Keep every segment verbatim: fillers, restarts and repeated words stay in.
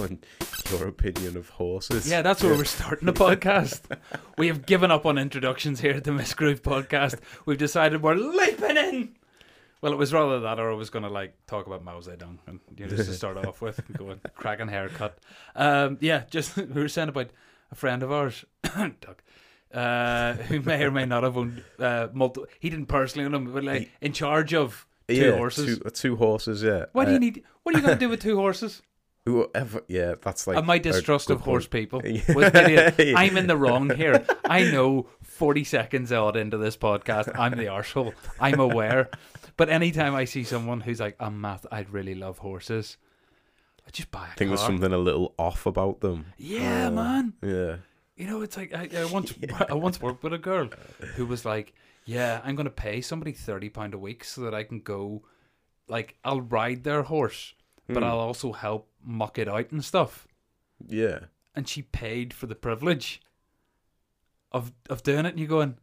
on your opinion of horses. Yeah, that's where yeah. we're starting the podcast. We have given up on introductions here at the Miss Groove podcast. We've decided we're leaping in. Well, it was rather that, or I was going to like talk about Mao Zedong, and you know, just to start off with, going cracking haircut. Um, yeah, just we were saying about a friend of ours, Doug, uh, who may or may not have owned uh, multiple. He didn't personally own them, but like in charge of two yeah, horses. Two, two horses, yeah. Why uh, do you need? What are you going to do with two horses? Whoever, yeah, that's like. And my distrust of point. horse people was idiot. yeah. I'm in the wrong here. I know forty seconds odd into this podcast, I'm the arsehole. I'm aware. But anytime I see someone who's like, I'm mad, I'd really love horses, I just buy a car. I think there's something a little off about them. Yeah, uh, man. Yeah. You know, it's like, I, I once yeah. I once worked with a girl who was like, yeah, I'm going to pay somebody thirty pounds a week so that I can go, like, I'll ride their horse, but mm. I'll also help muck it out and stuff. Yeah. And she paid for the privilege of of doing it, and you're going,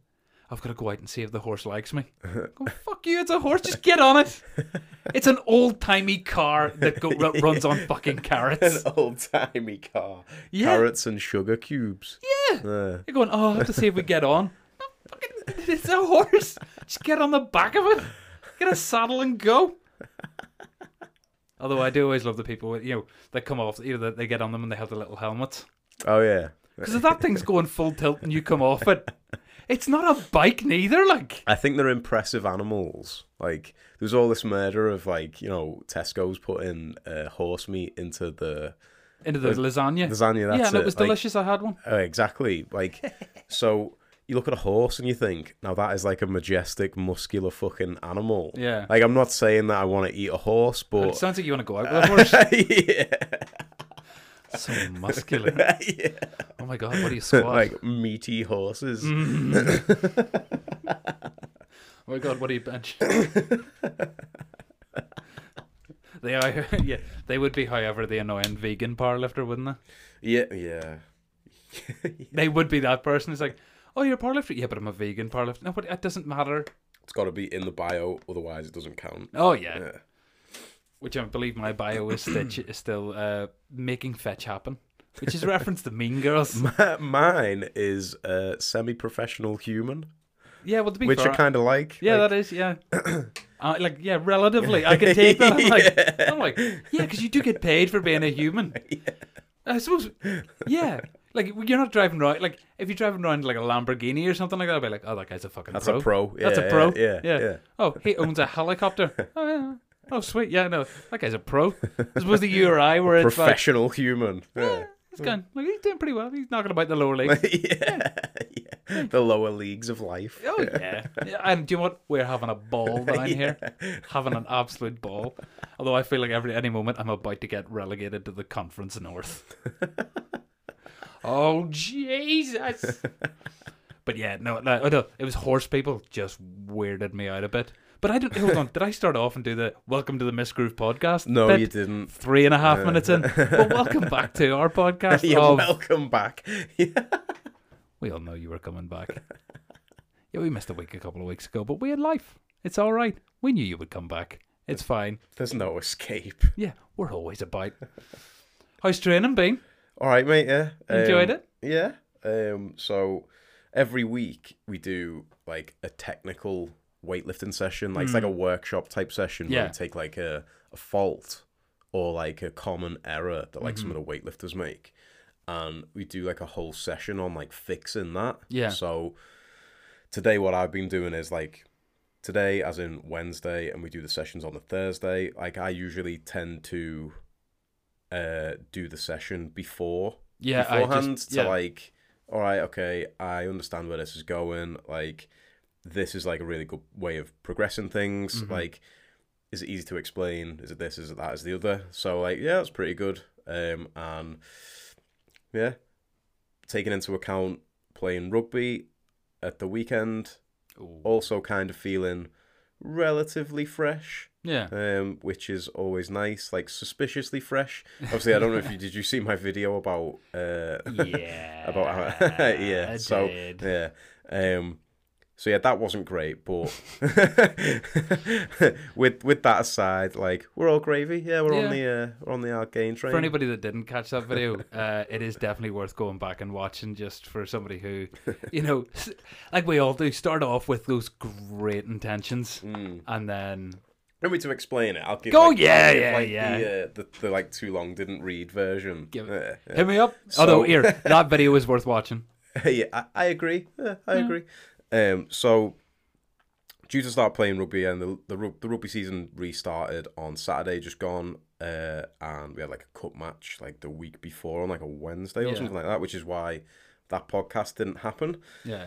I've got to go out and see if the horse likes me. Go, fuck you, it's a horse, just get on it. It's an old-timey car that go, r- runs on fucking carrots. An old-timey car. Yeah. Carrots and sugar cubes. Yeah. Uh. You're going, oh, I'll have to see if we get on. No, fucking, it's a horse. Just get on the back of it. Get a saddle and go. Although I do always love the people with, you know, that come off, you know, they get on them and they have the little helmets. Oh, yeah. Because if that thing's going full tilt and you come off it, it's not a bike neither, like. I think they're impressive animals. Like, there's all this murder of, like, you know, Tesco's putting uh, horse meat into the... Into the uh, lasagna. Lasagna, that's it. Yeah, and it, it was delicious, like, I had one. Uh, exactly. Like, so you look at a horse and you think, now that is like a majestic, muscular fucking animal. Yeah. Like, I'm not saying that I want to eat a horse, but... It sounds like you want to go out with a horse. Yeah. So muscular. Yeah. Oh my god, what are you squat? Like meaty horses. Mm. Oh my god, what do you bench? They are, yeah. They would be, however, the annoying vegan powerlifter, wouldn't they? Yeah, yeah. Yeah. They would be that person. It's like, oh, you're a powerlifter? Yeah, but I'm a vegan powerlifter. No, but it doesn't matter. It's got to be in the bio, otherwise it doesn't count. Oh yeah. Yeah. Which I believe my bio is still uh, making fetch happen, which is a reference to Mean Girls. My, mine is uh, semi-professional human. Yeah, well, to be which fair, which I kind of like. Yeah, like... that is. Yeah, uh, like yeah, relatively, I can take that. I'm like, yeah. I'm like, yeah, because you do get paid for being a human. Yeah. I suppose. Yeah, like you're not driving around. Like if you're driving around like a Lamborghini or something like that, I'd be like, oh, that guy's a fucking. That's pro. a pro. Yeah, That's a pro. Yeah, yeah, yeah. yeah. Oh, he owns a helicopter. Oh yeah. Oh, sweet. Yeah, no. That guy's a pro. I suppose that you or I were a professional like, human. Yeah. yeah. He's going, like, he's doing pretty well. He's knocking about the lower leagues. yeah, yeah. yeah. The lower leagues of life. Oh, yeah. yeah. And do you know what? We're having a ball down yeah. here. Having an absolute ball. Although I feel like every any moment I'm about to get relegated to the Conference North. Oh, Jesus. But yeah, no, no, no. It was horse people just weirded me out a bit. But I don't, hold on, did I start off and do the welcome to the Miss Groove podcast? No, bit? you didn't. Three and a half yeah. minutes in. Well, welcome back to our podcast. Yeah, of... welcome back. Yeah. We all know you were coming back. Yeah, we missed a week a couple of weeks ago, but we had life. It's all right. We knew you would come back. It's fine. There's no escape. Yeah, we're always about. How's training been? All right, mate, yeah. Enjoyed um, it? Yeah. Um, so every week we do like a technical... weightlifting session, like mm. it's like a workshop type session yeah. where you take like a, a fault or like a common error that like mm-hmm. some of the weightlifters make, and we do like a whole session on like fixing that. Yeah. So today what I've been doing is like today as in Wednesday, and we do the sessions on the Thursday. Like I usually tend to uh do the session before yeah beforehand I just, yeah. to like, all right, okay, I understand where this is going, like this is like a really good way of progressing things. Mm-hmm. Like, is it easy to explain? Is it this? Is it that? Is it the other? So like, yeah, that's pretty good. Um, and yeah, taking into account playing rugby at the weekend, Ooh. also kind of feeling relatively fresh. Yeah. Um, which is always nice, like suspiciously fresh. Obviously, I don't know if you did. You see my video about uh, yeah, about how, yeah, I did. so yeah, um. So yeah, that wasn't great, but with with that aside, like, we're all gravy. Yeah, we're yeah. on the uh, we're on the Arcane train. For anybody that didn't catch that video, uh, it is definitely worth going back and watching, just for somebody who, you know, like we all do, start off with those great intentions, mm. and then. Let me to explain it. I'll give. Oh like, yeah, yeah, like yeah. The, uh, the, the like too long didn't read version. Give it. Uh, yeah. Hit me up. So... Although here, that video is worth watching. yeah, I, I agree. Yeah, I yeah. agree. Um, so, due to start playing rugby, and the the, the rugby season restarted on Saturday, just gone, uh, and we had like a cup match like the week before on like a Wednesday or yeah. something like that, which is why that podcast didn't happen. Yeah.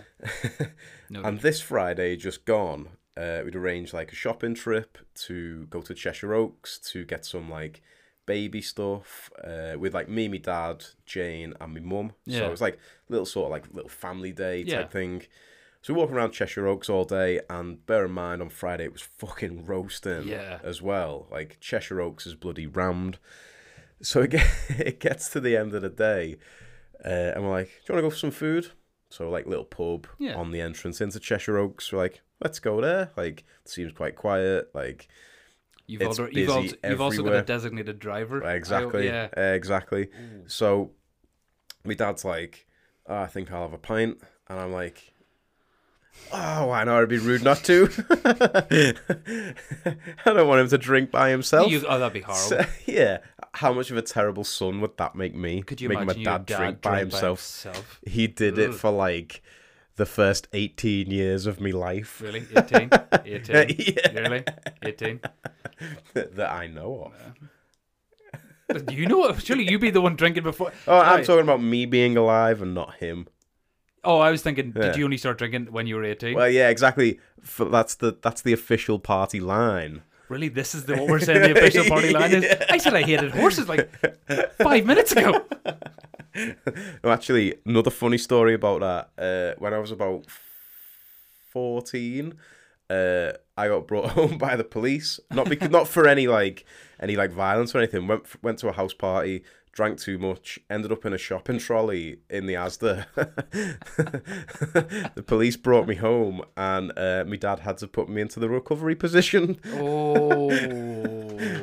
No and this Friday, just gone, uh, we'd arranged like a shopping trip to go to Cheshire Oaks to get some like baby stuff, uh, with like me, my dad, Jane, and my mum. Yeah. So it was like little sort of like little family day type yeah. thing. So we walk around Cheshire Oaks all day, and bear in mind, on Friday it was fucking roasting yeah. as well. Like, Cheshire Oaks is bloody rammed. So it, get, it gets to the end of the day, uh, and we're like, do you want to go for some food? So, like, little pub yeah. on the entrance into Cheshire Oaks. We're like, let's go there. Like, it seems quite quiet. Like, you've it's ordered, busy you've also, everywhere. You've also got a designated driver. Right, exactly. I, yeah. uh, exactly. Ooh. So my dad's like, oh, I think I'll have a pint. And I'm like... Oh, I know, it'd be rude not to. I don't want him to drink by himself. You, oh, that'd be horrible. So, yeah. How much of a terrible son would that make me? Could you make imagine my dad, dad drink, drink by, himself? by himself? He did Ugh. it for like the first eighteen years of me life. Really? eighteen? eighteen? yeah. Really? eighteen? That I know of. No. You know what? Surely you'd be the one drinking before. Oh, I'm right. talking about me being alive and not him. Oh, I was thinking, did yeah. you only start drinking when you were eighteen? Well, yeah, exactly. That's the that's the official party line. Really? This is the what we're saying the official party line is? Yeah. I said I hated horses like five minutes ago. No, actually, another funny story about that. Uh, when I was about fourteen, uh, I got brought home by the police. Not because, not for any like any like violence or anything. Went went to a house party. Drank too much, ended up in a shopping trolley in the Asda. The police brought me home, and uh, my dad had to put me into the recovery position. Oh.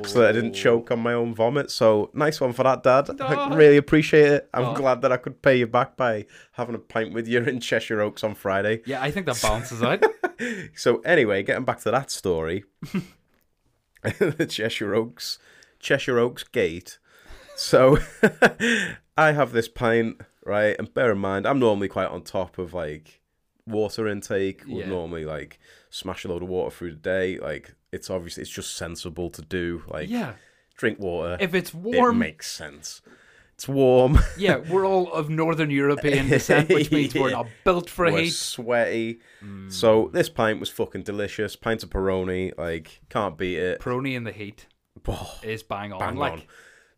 So that I didn't choke on my own vomit. So nice one for that, Dad. Oh. I really appreciate it. I'm oh. glad that I could pay you back by having a pint with you in Cheshire Oaks on Friday. Yeah, I think that balances out. So anyway, getting back to that story, the Cheshire Oaks, Cheshire Oaks Gate. So I have this pint, right? And bear in mind, I'm normally quite on top of like water intake. Would yeah. normally like smash a load of water through the day. Like, it's obviously it's just sensible to do. Like yeah. drink water. If it's warm, it makes sense. It's warm. Yeah, we're all of Northern European descent, which means we're not built for we're heat. Sweaty. Mm. So this pint was fucking delicious. Pint of Peroni, like, can't beat it. Peroni in the heat oh, is bang on. Bang like, on.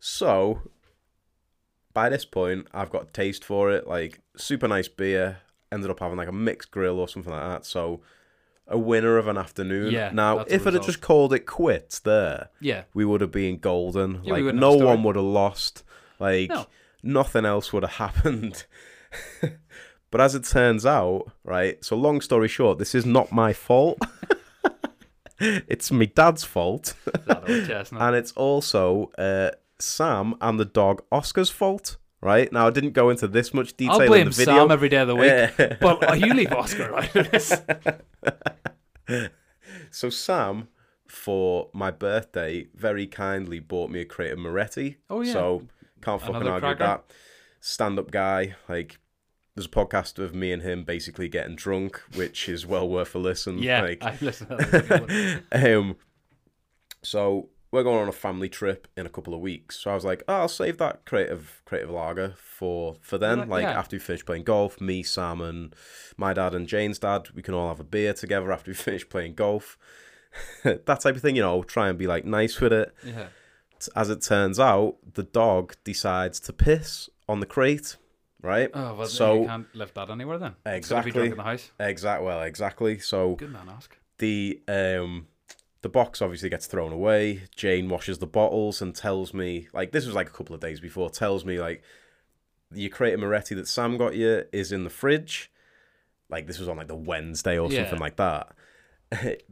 So, by this point, I've got a taste for it. Like, super nice beer. Ended up having, like, a mixed grill or something like that. So, a winner of an afternoon. Yeah, now, if it had just called it quits there, yeah. we would have been golden. Yeah, like, no one would have lost. Like, no. nothing else would have happened. But as it turns out, right, so long story short, this is not my fault. It's my dad's fault. And it's also... Uh, Sam and the dog Oscar's fault, right? Now, I didn't go into this much detail in the video. I'll blame Sam every day of the week, but you leave Oscar out of this. So Sam, for my birthday, very kindly bought me a crate of Moretti. Oh, yeah. So can't fucking Another argue cracker. That. Stand-up guy. Like, there's a podcast of me and him basically getting drunk, which is well worth a listen. Yeah, like, I've listened to that. um, so... We're going on a family trip in a couple of weeks. So I was like, oh, I'll save that creative creative lager for, for then. Like, like yeah. after we finish playing golf, me, Sam, and my dad and Jane's dad, we can all have a beer together after we finish playing golf. That type of thing, you know, try and be, like, nice with it. Yeah. As it turns out, the dog decides to piss on the crate, right? Oh, well, so, you can't lift that anywhere then. Exactly. It's gotta be drunk in the house. Exactly. Well, exactly. So, good man, ask. The... um. The box obviously gets thrown away. Jane washes the bottles and tells me, like, this was like a couple of days before, tells me, like, your crate of Moretti that Sam got you is in the fridge. like this was on like the Wednesday or yeah. something like that.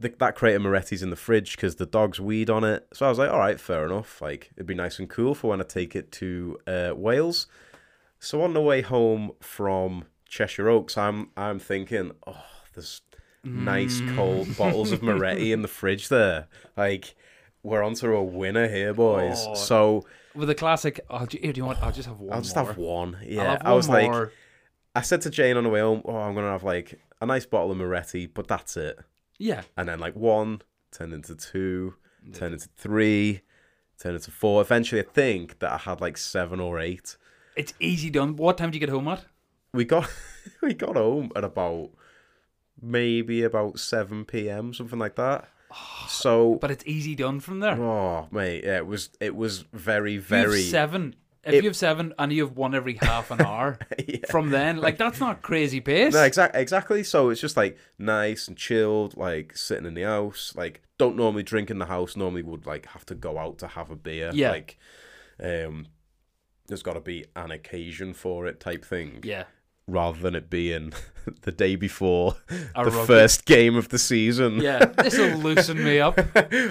That crate of Moretti's in the fridge because the dogs weed on it. So I was like, all right, fair enough. Like, it'd be nice and cool for when I take it to uh, Wales. So on the way home from Cheshire Oaks, I'm I'm thinking, oh, there's nice mm. cold bottles of Moretti in the fridge there. Like, we're onto a winner here, boys. Oh, so with the classic, oh, do you want? I'll just have one. I'll just more. have one. Yeah, I'll have one I was more. like, I said to Jane on the way home, oh, I'm gonna have like a nice bottle of Moretti, but that's it. Yeah. And then like one, turned into two, turned into three, turned into four. Eventually, I think that I had like seven or eight. It's easy done. What time did you get home at? We got we got home at about maybe about seven p.m., something like that. Oh, so, but it's easy done from there. Oh, mate, yeah, it was it was very very you have seven. If it, you have seven and you have one every half an hour yeah. from then, like, that's not crazy pace. No, exactly. Exactly. So it's just, like, nice and chilled, like, sitting in the house. Like, don't normally drink in the house. Normally would, like, have to go out to have a beer. Yeah. Like, um, there's got to be an occasion for it type thing. Yeah. Rather than it being the day before a the rugby. first game of the season. Yeah, this will loosen me up.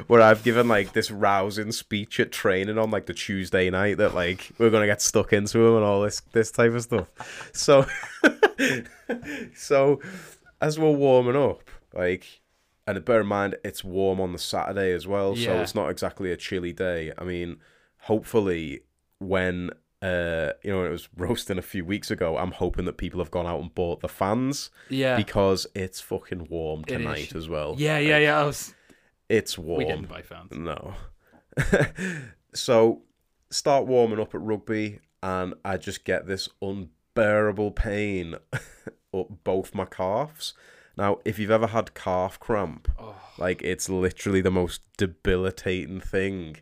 Where I've given, like, this rousing speech at training on, like, the Tuesday night that, like, we're going to get stuck into him and all this this type of stuff. So, so as we're warming up, like, and bear in mind, it's warm on the Saturday as well, yeah. so it's not exactly a chilly day. I mean, hopefully when... Uh, you know, it was roasting a few weeks ago. I'm hoping that people have gone out and bought the fans. Yeah. Because it's fucking warm tonight as well. Yeah, yeah, yeah. I was... It's warm. We didn't buy fans. No. So, start warming up at rugby, and I just get this unbearable pain up both my calves. Now, if you've ever had calf cramp, oh. like, it's literally the most debilitating thing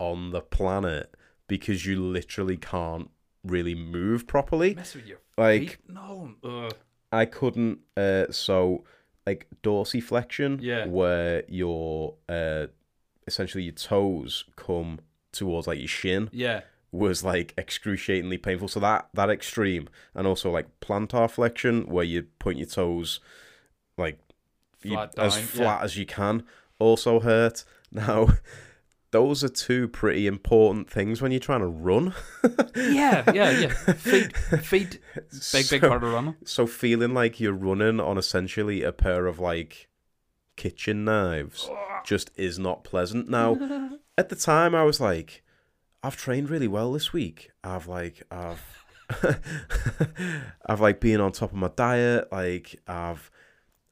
on the planet. Because you literally can't really move properly. Mess with your like, feet? No. Ugh. I couldn't. Uh, so, like, dorsiflexion, yeah. where your, uh, essentially your toes come towards, like, your shin, yeah. was, like, excruciatingly painful. So that, that extreme. And also, like, plantar flexion, where you point your toes, like, flat you, as flat yeah. as you can, also hurt. Now... Those are two pretty important things when you're trying to run. yeah, yeah, yeah. Feet, feet, big, so, big part of running. So feeling like you're running on essentially a pair of, like, kitchen knives just is not pleasant. Now, at the time, I was like, I've trained really well this week. I've, like, I've, I've, like, been on top of my diet. Like, I've...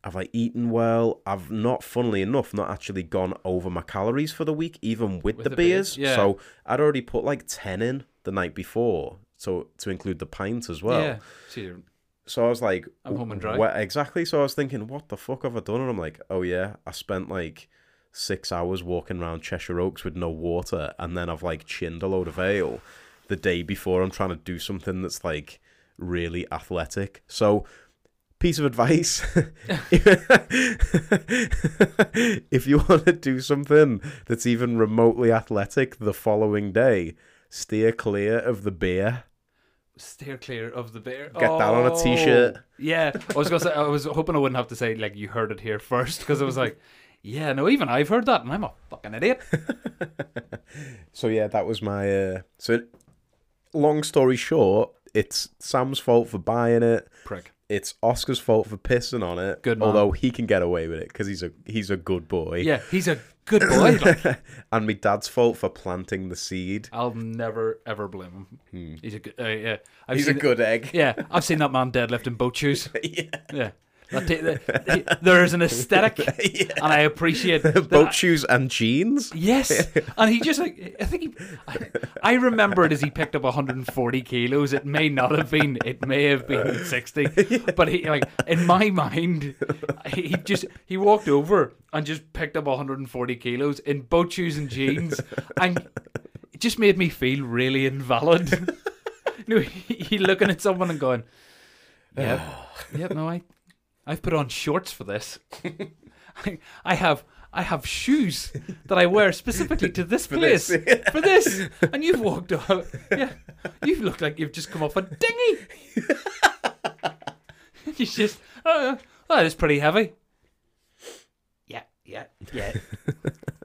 I've, like, eaten well. I've not, funnily enough, not actually gone over my calories for the week, even with, with the, the beers. beers. Yeah. So I'd already put, like, ten in the night before, so to include the pint as well. Yeah. So, so I was like... I'm home and dry. What, exactly. So I was thinking, what the fuck have I done? And I'm like, oh, yeah, I spent, like, six hours walking around Cheshire Oaks with no water, and then I've, like, chinned a load of ale the day before I'm trying to do something that's, like, really athletic. So... Piece of advice, if you want to do something that's even remotely athletic the following day, steer clear of the beer. Steer clear of the beer. Get oh, that on a t-shirt. Yeah, I was gonna say, I was hoping I wouldn't have to say, like, you heard it here first, because I was like, yeah, no, even I've heard that, and I'm a fucking idiot. So yeah, that was my. Uh, so, long story short, it's Sam's fault for buying it. Prick. It's Oscar's fault for pissing on it, good man. Although he can get away with it because he's a he's a good boy. Yeah, he's a good boy. Like. And my dad's fault for planting the seed. I'll never ever blame him. Hmm. He's a good, uh, yeah. I've he's a good th- egg. Yeah, I've seen that man deadlifting boat shoes. yeah, yeah. That t- the, there is an aesthetic, yeah. and I appreciate that. Boat shoes and jeans. Yes, and he just like I think he, I, I remember it as he picked up one hundred forty kilos. It may not have been, it may have been sixty, yeah. but he like in my mind, he just he walked over and just picked up one hundred forty kilos in boat shoes and jeans, and it just made me feel really invalid. You know, he, he looking at someone and going, "Yep, yep, no, I." I've put on shorts for this. I, I have I have shoes that I wear specifically to this for place this. for this. And you've walked up. Yeah, you've looked like you've just come off a dinghy. It's just oh, that is pretty heavy. Yeah, yeah, yeah.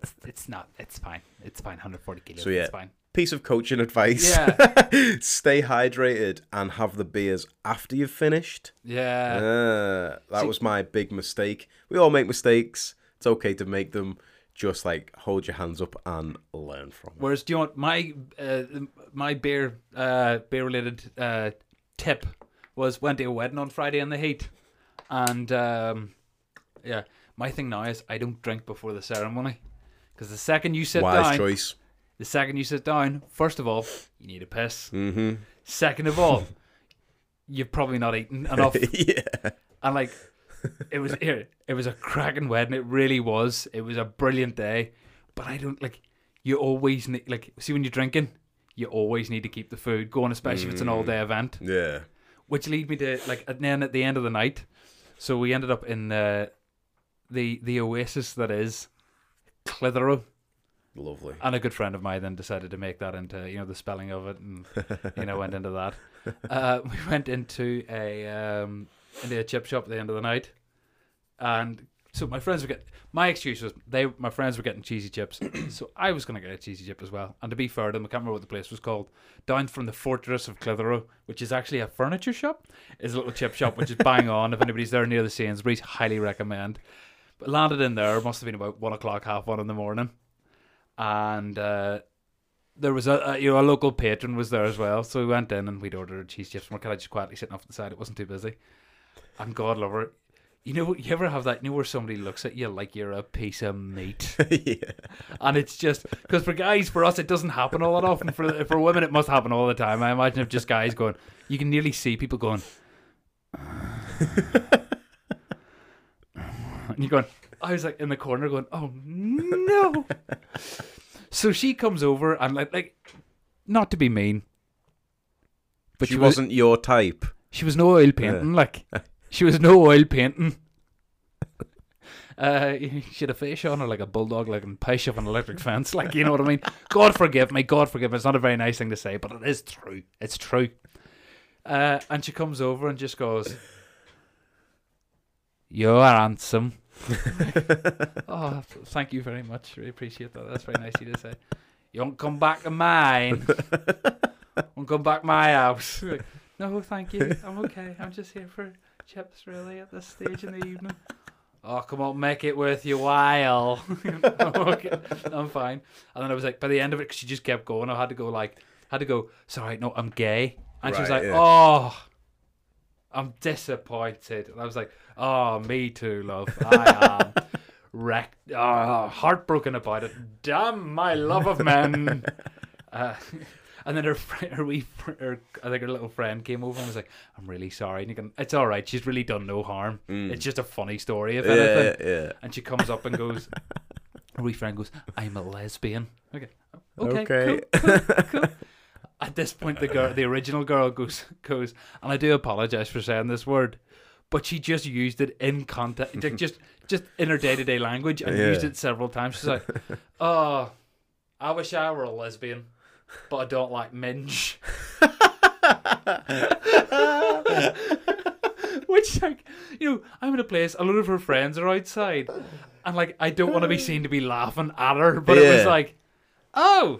it's, it's not, it's fine. It's fine, one hundred forty kilos, so, yeah. It's fine. Piece of coaching advice. Yeah. Stay hydrated and have the beers after you've finished. Yeah. Uh, that See, was my big mistake. We all make mistakes. It's okay to make them. Just like hold your hands up and learn from it. Whereas, do you want my uh, my beer uh, beer related uh, tip was went to a wedding on Friday in the heat, and um, yeah, my thing now is I don't drink before the ceremony because the second you sit Wise down. Choice. The second you sit down, first of all, you need a piss. Mm-hmm. Second of all, you've probably not eaten enough. Yeah. And like, it was it, it was a cracking wedding. It really was. It was a brilliant day. But I don't, like, you always need, like, see when you're drinking, you always need to keep the food going, especially mm. if it's an all-day event. Yeah. Which lead me to, like, and then at the end of the night, so we ended up in uh, the the oasis that is Clitheroe. Lovely. And a good friend of mine then decided to make that into, you know, the spelling of it, and you know, went into that. Uh, we went into a um, into a chip shop at the end of the night, and so my friends were getting. My excuse was they my friends were getting cheesy chips, so I was going to get a cheesy chip as well. And to be fair to them, I can't remember what the place was called. Down from the Fortress of Clitheroe, which is actually a furniture shop, is a little chip shop which is bang on. If anybody's there near the Sainsbury's, highly recommend. But landed in there, must have been about one o'clock, half one in the morning. And uh, there was a, a you know a local patron was there as well, so we went in and we'd ordered cheese chips. We're kind of just quietly sitting off the side. It wasn't too busy, and God love her, you know, you ever have that? You know where somebody looks at you like you're a piece of meat, yeah. And it's just because for guys, for us, it doesn't happen all that often. For for women, it must happen all the time. I imagine if just guys going, you can nearly see people going, and you're going. I was like in the corner going, oh no. So she comes over and like, like not to be mean, but she, she wasn't was, your type. She was no oil painting, yeah. Like she was no oil painting. Uh, she had a face on her like a bulldog, like in pish of an electric fence, like, you know what I mean? God forgive me, God forgive me. It's not a very nice thing to say, but it is true. It's true. Uh, and she comes over and just goes, "You are handsome." Oh, thank you very much. Really appreciate that. That's very nice of you to say. You won't come back to mine. Won't come back my house. Like, no, thank you. I'm okay. I'm just here for chips, really, at this stage in the evening. Oh, come on, make it worth your while. I'm okay. I'm fine. And then I was like, by the end of it, because she just kept going, I had to go like, had to go. Sorry, no, I'm gay. And right, she was like, yeah. Oh. I'm disappointed. And I was like, oh, me too, love. I am wrecked, oh, heartbroken about it. Damn my love of men. Uh, and then her, her, wee, her, I think her little friend came over and was like, I'm really sorry. And you can, it's all right. She's really done no harm. Mm. It's just a funny story, if yeah, anything. Yeah. And she comes up and goes, her wee friend goes, I'm a lesbian. Okay. Okay. okay. Cool, cool, cool. At this point, the girl, the original girl goes, goes, and I do apologize for saying this word, but she just used it in context, just just in her day-to-day language, and yeah. used it several times. She's like, oh, I wish I were a lesbian, but I don't like minge. Which, like, you know, I'm in a place, a lot of her friends are outside, and, like, I don't want to be seen to be laughing at her, but yeah. It was like, oh,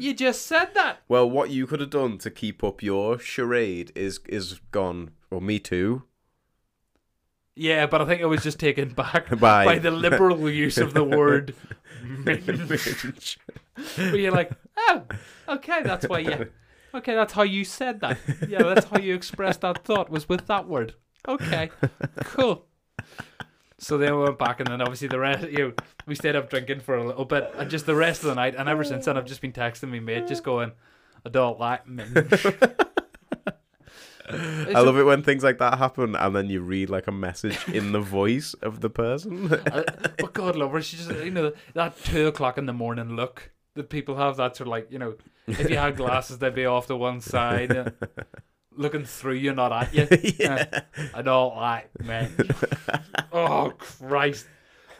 you just said that. Well, what you could have done to keep up your charade is is gone, or me too. Yeah, but I think I was just taken back by, by the liberal use of the word minge. But you're like, oh, okay, that's why, yeah. Okay, that's how you said that. Yeah, that's how you expressed that thought, was with that word. Okay, cool. So then we went back, and then obviously the rest, you know, we stayed up drinking for a little bit, and just the rest of the night, and ever since then I've just been texting me mate, just going, I don't like minge. I love it when things like that happen, and then you read like a message in the voice of the person. uh, but God love her, she just, you know, that two o'clock in the morning look that people have, that's sort of like, you know, if you had glasses, they'd be off to one side. Uh, Looking through you, not at you. Yeah. Uh, I don't like, man. Oh, Christ.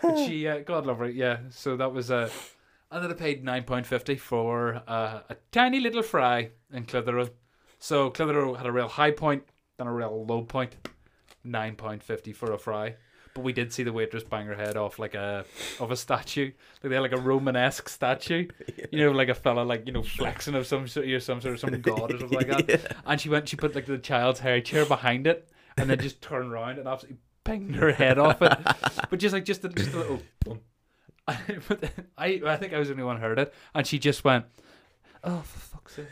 But she, uh, God love her, yeah. So that was, uh, and then I paid nine pounds fifty for uh, a tiny little fry in Clitheroe. So Clitheroe had a real high point, then a real low point. nine pounds fifty for a fry. But we did see the waitress bang her head off like a of a statue. Like they had like a Romanesque statue. Yeah. You know, like a fella like, you know, flexing of some sort or some sort of some god or something like that. Yeah. And she went she put like the child's hair chair behind it and then just turned around and absolutely pinged her head off it. But just like just a, just a little boom. But then, I I think I was the only one who heard it, and she just went, "Oh, for fuck's sake."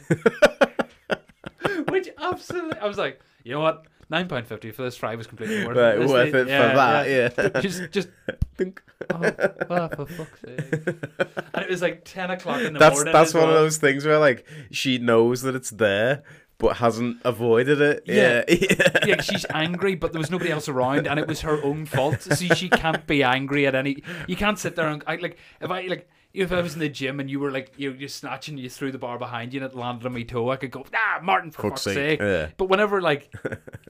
Which absolutely, I was like, you know what? nine pounds fifty for this fry was completely worth right, it. Right, worth it yeah, for that, yeah. yeah. Just, just, oh, well, for fuck's sake. And it was like ten o'clock in the that's, morning. That's one well. of those things where, like, she knows that it's there, but hasn't avoided it. Yeah. Yeah. yeah, she's angry, but there was nobody else around, and it was her own fault. See, she can't be angry at any... You can't sit there and... I, like, if I, like... If I was in the gym and you were like, you know, you're snatching, you threw the bar behind you and it landed on my toe, I could go, ah, Martin, for fuck's, fuck's sake. sake. Yeah. But whenever, like,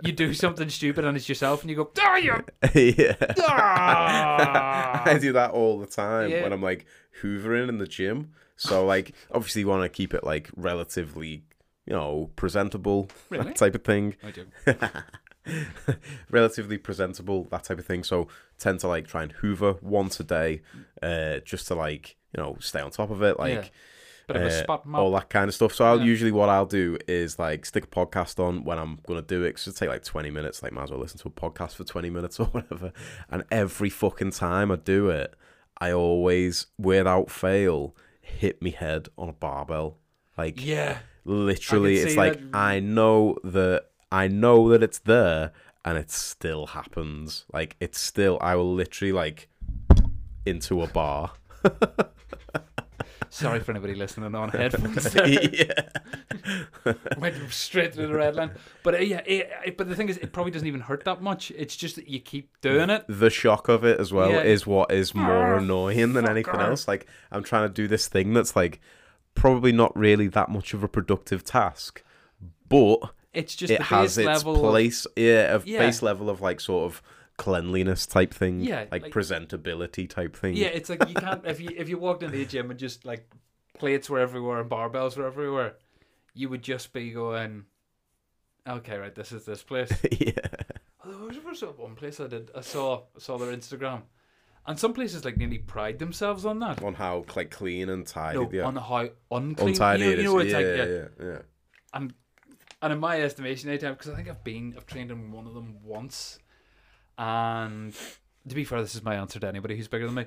you do something stupid and it's yourself and you go, ah, you. Yeah. Ah. I do that all the time yeah. when I'm, like, hoovering in the gym. So, like, obviously you want to keep it, like, relatively, you know, presentable, really? That type of thing. I do. Relatively presentable, that type of thing. So, tend to, like, try and hoover once a day uh, just to, like, you know, stay on top of it, like yeah. Bit of a uh, spot map. All that kind of stuff. So I'll yeah. usually what I'll do is like stick a podcast on when I'm gonna do it. Cause it'll take like twenty minutes. Like might as well listen to a podcast for twenty minutes or whatever. And every fucking time I do it, I always, without fail, hit me head on a barbell. Like yeah, literally, it's like that... I know that I know that it's there, and it still happens. Like it's still, I will literally like into a bar. Sorry for anybody listening on headphones. yeah. Went straight through the red line. But uh, yeah, it, it, but the thing is, it probably doesn't even hurt that much. It's just that you keep doing it. The shock of it as well yeah. is what is more annoying than anything else. Like, I'm trying to do this thing that's like probably not really that much of a productive task, but it's just it the has its place, of, yeah, a yeah. base level of like sort of cleanliness type thing, yeah, like, like presentability type thing. Yeah, it's like you can't if you if you walked into the gym and just like plates were everywhere and barbells were everywhere, you would just be going, okay, right, this is this place. yeah. Although there was one place I did, I saw I saw their Instagram, and some places like nearly pride themselves on that, on how like clean and tidy. No, yeah. on how unclean. Untidy you know, it is. You know, it's yeah, like, yeah, yeah, yeah. And and in my estimation, anytime because I think I've been I've trained in one of them once. And to be fair, this is my answer to anybody who's bigger than me.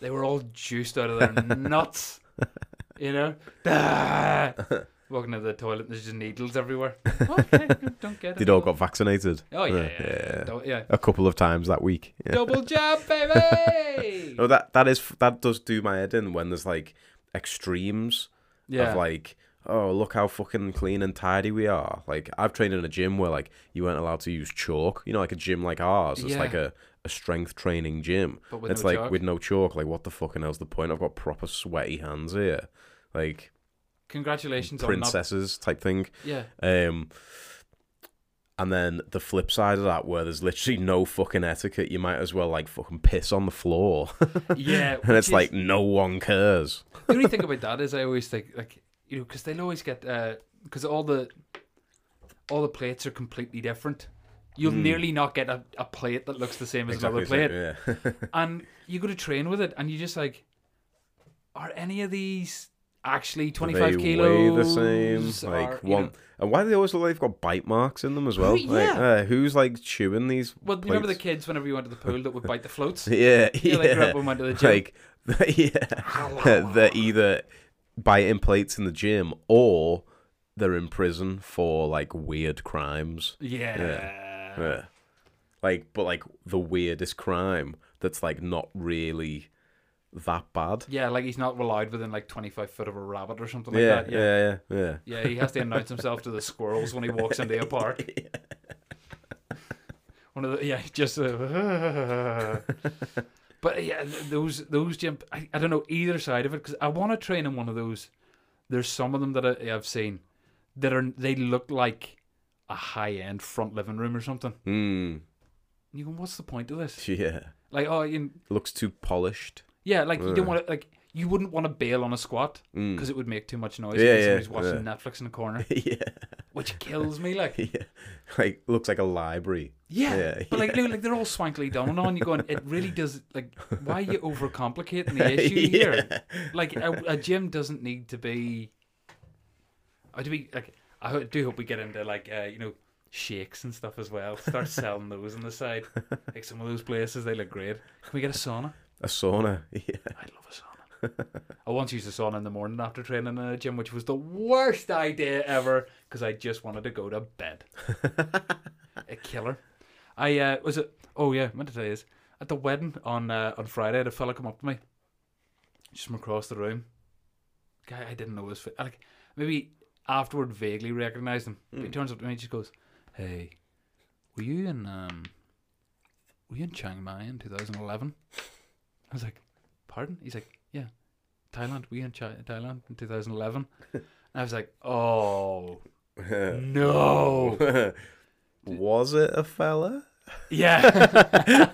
They were all juiced out of their nuts, you know. Ah! Walking into the toilet, and there's just needles everywhere. Okay, don't get it. They all got vaccinated. Oh yeah, yeah, yeah. yeah. A couple of times that week. Yeah. Double jab, baby. No, that that is that does do my head in when there's like extremes yeah. of like. Oh, look how fucking clean and tidy we are. Like, I've trained in a gym where, like, you weren't allowed to use chalk. You know, like a gym like ours. It's yeah. like a, a strength training gym. But with it's no like, chalk. With no chalk, like, what the fucking hell's the point? I've got proper sweaty hands here. Like, congratulations princesses on princesses type thing. Yeah. Um, and then the flip side of that, where there's literally no fucking etiquette, you might as well, like, fucking piss on the floor. yeah. And it's is... like, no one cares. The only thing about that is I always think, like, you know, because they'll always get, because uh, all the all the plates are completely different. You'll mm. nearly not get a, a plate that looks the same as exactly another plate. Same, yeah. And you go to train with it, and you're just like, are any of these actually twenty-five they kilos? They weigh the same. Like are, one, know, and why do they always look like they've got bite marks in them as well? Who, yeah. Like, uh, who's like chewing these Well, plates? You remember the kids whenever you went to the pool that would bite the floats? yeah. You know, yeah. They grew up and went to the gym. Like, yeah. They're either... biting plates in the gym, or they're in prison for like weird crimes. Yeah. yeah, yeah. Like, but like the weirdest crime that's like not really that bad. Yeah, like he's not allowed within like twenty-five foot of a rabbit or something yeah, like that. Yeah, yeah, yeah, yeah. Yeah, he has to announce himself to the squirrels when he walks into a park. yeah. One of the yeah, just. Uh, But yeah, those those gym, I, I don't know either side of it because I want to train in one of those. There's some of them that I, I've seen that are they look like a high end front living room or something. Mm. You go, what's the point of this? Yeah, like oh, you, looks too polished. Yeah, like you uh. don't want to like you wouldn't want to bail on a squat because mm. it would make too much noise. Yeah, yeah, somebody's watching yeah. Netflix in the corner. yeah. which kills me. Like, yeah. Like looks like a library. Yeah, yeah. But like, look, like they're all swankily done and on. You're going, it really does. Like, why are you overcomplicating the issue yeah. here? Like, a, a gym doesn't need to be. I do we like? I do hope we get into like uh, you know, shakes and stuff as well. Start selling those on the side. Like some of those places, they look great. Can we get a sauna? A sauna, yeah. I love a sauna. I once used a sauna in the morning after training in a gym, which was the worst idea ever because I just wanted to go to bed. A killer. I uh, was it. Oh yeah, I meant to tell you this. At the wedding on uh, on Friday, a fella come up to me, just from across the room. Guy, I didn't know his face. Like maybe afterward, vaguely recognised him. Mm. But he turns up to me and just goes, "Hey, were you in um, were you in Chiang Mai in two thousand eleven?" I was like, "Pardon?" He's like, "Yeah, Thailand. We in Chi- Thailand in twenty eleven." And I was like, "Oh no!" Was it a fella? Yeah.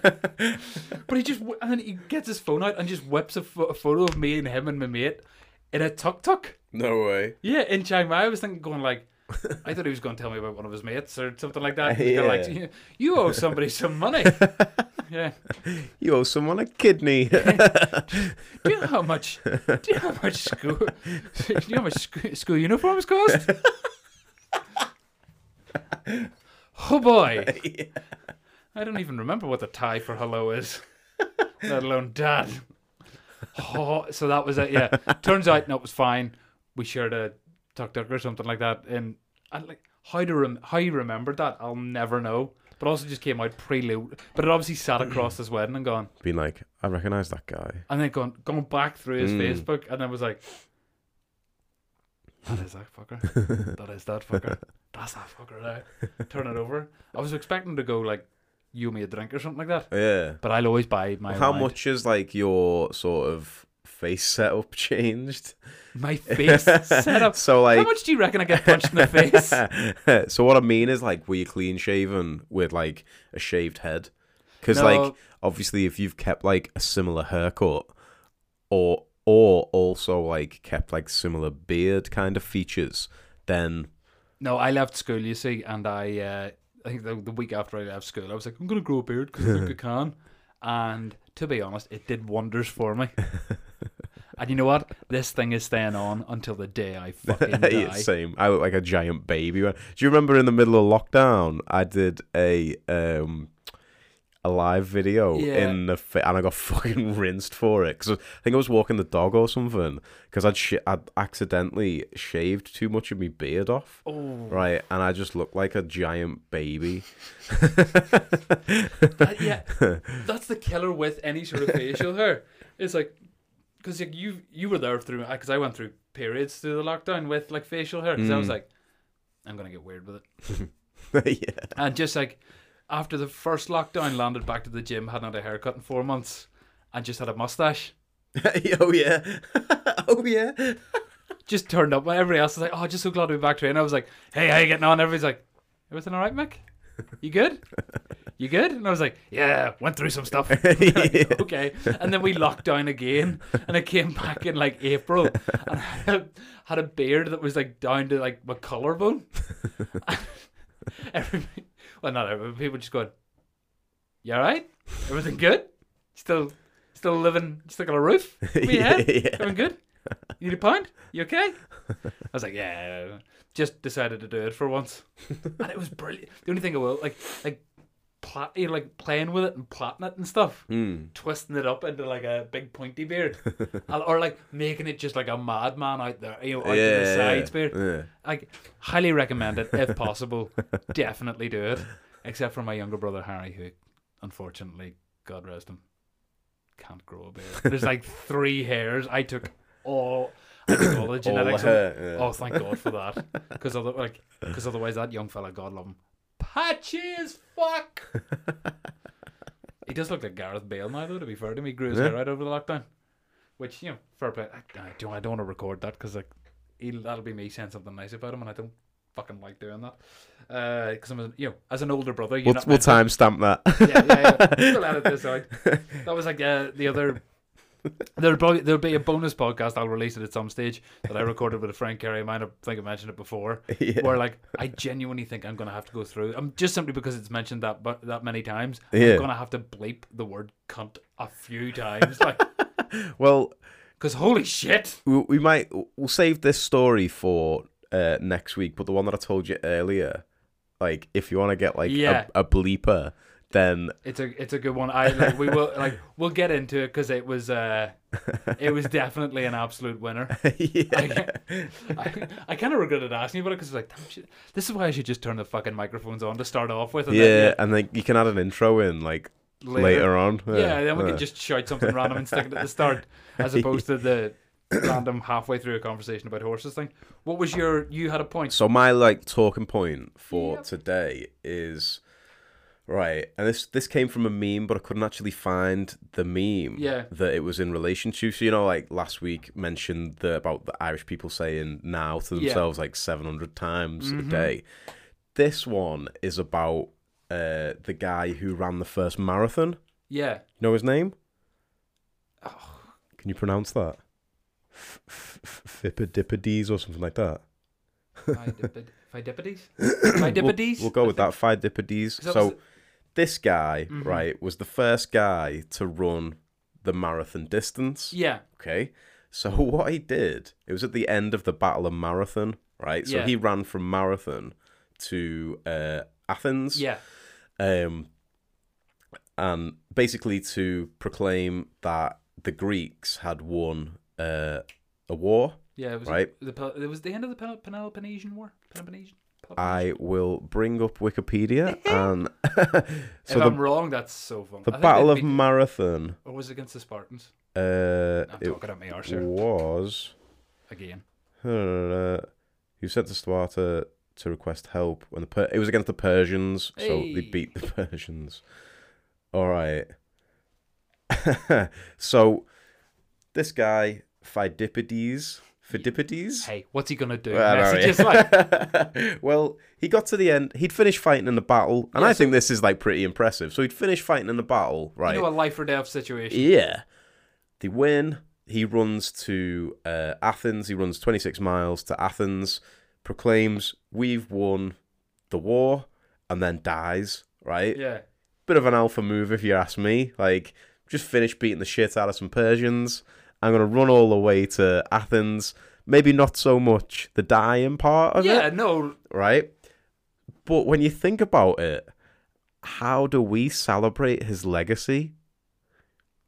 But he just and then he gets his phone out and just whips a, fo- a photo of me and him and my mate in a tuk tuk. No way. Yeah, in Chiang Mai. I was thinking, going like, I thought he was going to tell me about one of his mates or something like that. Yeah. Like, you owe somebody some money. Yeah. You owe someone a kidney. do, do you know how much? Do you know how much school? Do you know how much sc- school uniforms cost? Oh boy! Yeah. I don't even remember what the Thai for hello is, let alone dad. Oh, so that was it. Yeah. Turns out, no, it was fine. We shared a tuk-tuk or something like that, and I like how to rem- how you remembered that, I'll never know. But also just came out prelude. But it obviously sat across his wedding and gone. Being like, I recognise that guy. And then gone, gone back through his mm. Facebook, and I was like, that is that fucker. That is that fucker. That's that fucker now. Turn it over. I was expecting to go like, you owe me a drink or something like that. Yeah. But I'll always buy my. Well, how mind. much is like your sort of face setup changed? My face setup. So like, how much do you reckon I get punched in the face? So what I mean is like, were you clean shaven with like a shaved head? Because no. Like obviously, if you've kept like a similar haircut, or or also like kept like similar beard kind of features, then no, I left school, you see, and I uh, I think the, the week after I left school, I was like, I'm gonna grow a beard because I think I can, and to be honest, it did wonders for me. And you know what? This thing is staying on until the day I fucking die. Yeah, same. I look like a giant baby. Do you remember in the middle of lockdown, I did a um, a live video yeah. in the fi- and I got fucking rinsed for it because I think I was walking the dog or something because I'd sh- I'd accidentally shaved too much of my beard off. Oh. Right, and I just looked like a giant baby. That, yeah, that's the killer with any sort of facial hair. It's like. Because like, you you were there through, because I went through periods through the lockdown with like facial hair. Because mm. I was like, I'm going to get weird with it. Yeah. And just like, after the first lockdown, landed back to the gym, hadn't had a haircut in four months, and just had a mustache. Oh yeah. Oh yeah. Just turned up. Everybody else was like, oh, just so glad to be back to it. And I was like, hey, how you getting on? Everybody's like, everything all right, Mick? You good? You good? And I was like, yeah, went through some stuff. Like, okay. And then we locked down again, and I came back in like April, and I had a beard that was like down to like my collarbone. Everybody, well, not everybody, people just going, you all right? Everything good? Still, still living, still got a roof? We yeah. Everything good? You need a pound? You okay? I was like, yeah. Just decided to do it for once. And it was brilliant. The only thing I will, like, like, plat, you know, like playing with it and plaiting it and stuff. Mm. Twisting it up into, like, a big pointy beard. Or, like, making it just like a madman out there, you know, out yeah, to the sides yeah, beard. Yeah. Like, highly recommend it, if possible. Definitely do it. Except for my younger brother, Harry, who, unfortunately, God rest him, can't grow a beard. There's, like, three hairs. I took all... I think all the genetics. All the hair, yeah. Oh, thank God for that. Because other, like, otherwise, that young fella, God love him, patchy as fuck. He does look like Gareth Bale now, though, to be fair to him. He grew his yeah. hair out over the lockdown. Which, you know, fair play. I, I don't, I don't want to record that because like, that'll be me saying something nice about him, and I don't fucking like doing that. Because uh, I'm, you know, as an older brother, you're we'll, not. We'll timestamp that. Yeah, yeah, yeah. We'll edit this out. That was like uh, the other. There'll probably there'll be a bonus podcast. I'll release it at some stage that I recorded with a friend, Kerry. I might have, think I mentioned it before. Yeah. Where like I genuinely think I'm going to have to go through. I'm just simply because it's mentioned that but that many times. Yeah. I'm going to have to bleep the word cunt a few times. Like, well, because holy shit, we, we might we'll save this story for uh, next week. But the one that I told you earlier, like if you want to get like yeah. a, a bleeper. Then it's a it's a good one. I like, we will like we'll get into it because it was uh it was definitely an absolute winner. Yeah. I, I, I kind of regretted asking you about it because like damn shit, this is why I should just turn the fucking microphones on to start off with. And yeah, then, yeah, and then you can add an intro in like later, later on. Yeah, yeah, then we yeah. can just shout something random and stick it at the start as opposed to the random halfway through a conversation about horses thing. What was your you had a point? So my like talking point for yep. today is. Right, and this this came from a meme, but I couldn't actually find the meme yeah. that it was in relation to. So, you know, like last week mentioned the, about the Irish people saying now to themselves yeah. like seven hundred times mm-hmm. a day. This one is about uh, the guy who ran the first marathon. Yeah. You know his name? Oh. Can you pronounce that? Pheidippides or something like that? Pheidippides? Pheidippides? We'll go with that, Pheidippides. So... this guy, mm-hmm. right, was the first guy to run the marathon distance. Yeah. Okay. So what he did, it was at the end of the Battle of Marathon, right? So yeah. he ran from Marathon to uh, Athens. Yeah. Um, and basically to proclaim that the Greeks had won uh, a war. Yeah. It was right. A, the, it was the end of the Pel- Peloponnesian War. Peloponnesian. I will bring up Wikipedia and so if I'm the, wrong, that's so fun. The Battle of beaten, Marathon. Or was it against the Spartans? Uh, I'm talking at my arse here. It was again. Uh, who sent to Sparta to request help when the per- it was against the Persians, hey. So they beat the Persians. All right. So this guy Pheidippides. Pheidippides? Hey, what's he gonna do? Well, messages like well, he got to the end. He'd finished fighting in the battle, and yeah, I so... think this is like pretty impressive. So he'd finished fighting in the battle, right? You know, a life or death situation. Yeah, they win. He runs to uh, Athens. He runs twenty-six miles to Athens, proclaims, "We've won the war," and then dies. Right? Yeah. Bit of an alpha move, if you ask me. Like, just finished beating the shit out of some Persians. I'm going to run all the way to Athens. Maybe not so much the dying part of yeah, it. Yeah, no. Right? But when you think about it, how do we celebrate his legacy?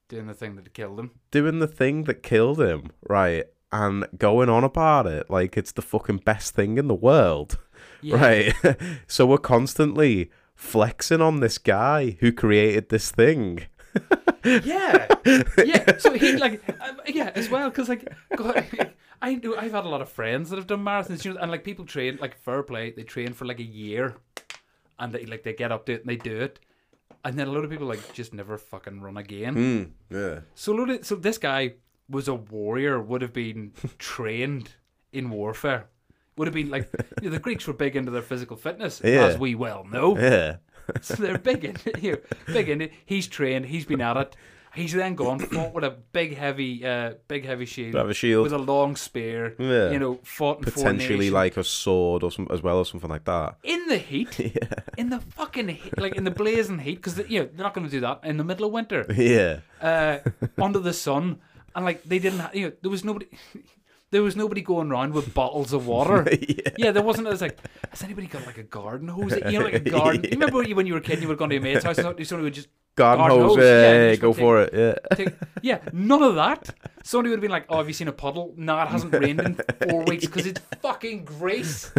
Doing the thing that killed him. Doing the thing that killed him, right? And going on about it like it's the fucking best thing in the world, yeah. right? So we're constantly flexing on this guy who created this thing. yeah, yeah. So he like, um, yeah, as well, because like, God, I do. I've had a lot of friends that have done marathons, you know, and like people train, like fair play, they train for like a year, and they like they get up to it and they do it, and then a lot of people like just never fucking run again. Mm, yeah. So a lot of, so this guy was a warrior, would have been trained in warfare, would have been like you know, the Greeks were big into their physical fitness, yeah. as we well know. Yeah. So they're big in it. Here, big in it. He's trained. He's been at it. He's then gone fought with a big, heavy, uh, big, heavy shield, a shield with a long spear. Yeah. You know, fought in potentially like a sword or some, as well or something like that. In the heat, yeah. in the fucking heat, like in the blazing heat, because you know they're not going to do that in the middle of winter. Yeah, uh, under the sun, and like they didn't. Have, you know, there was nobody. There was nobody going around with bottles of water. yeah. yeah, there wasn't. It was like, has anybody got like a garden hose? You know, like a garden. yeah. You remember when you, when you were a kid, you would go to your mate's house and somebody would just garden, garden hose. hose. Yeah, yeah, yeah go take, for it. Yeah, take, yeah, none of that. Somebody would have been like, "Oh, have you seen a puddle? No, it hasn't rained in four weeks because yeah. it's fucking grease."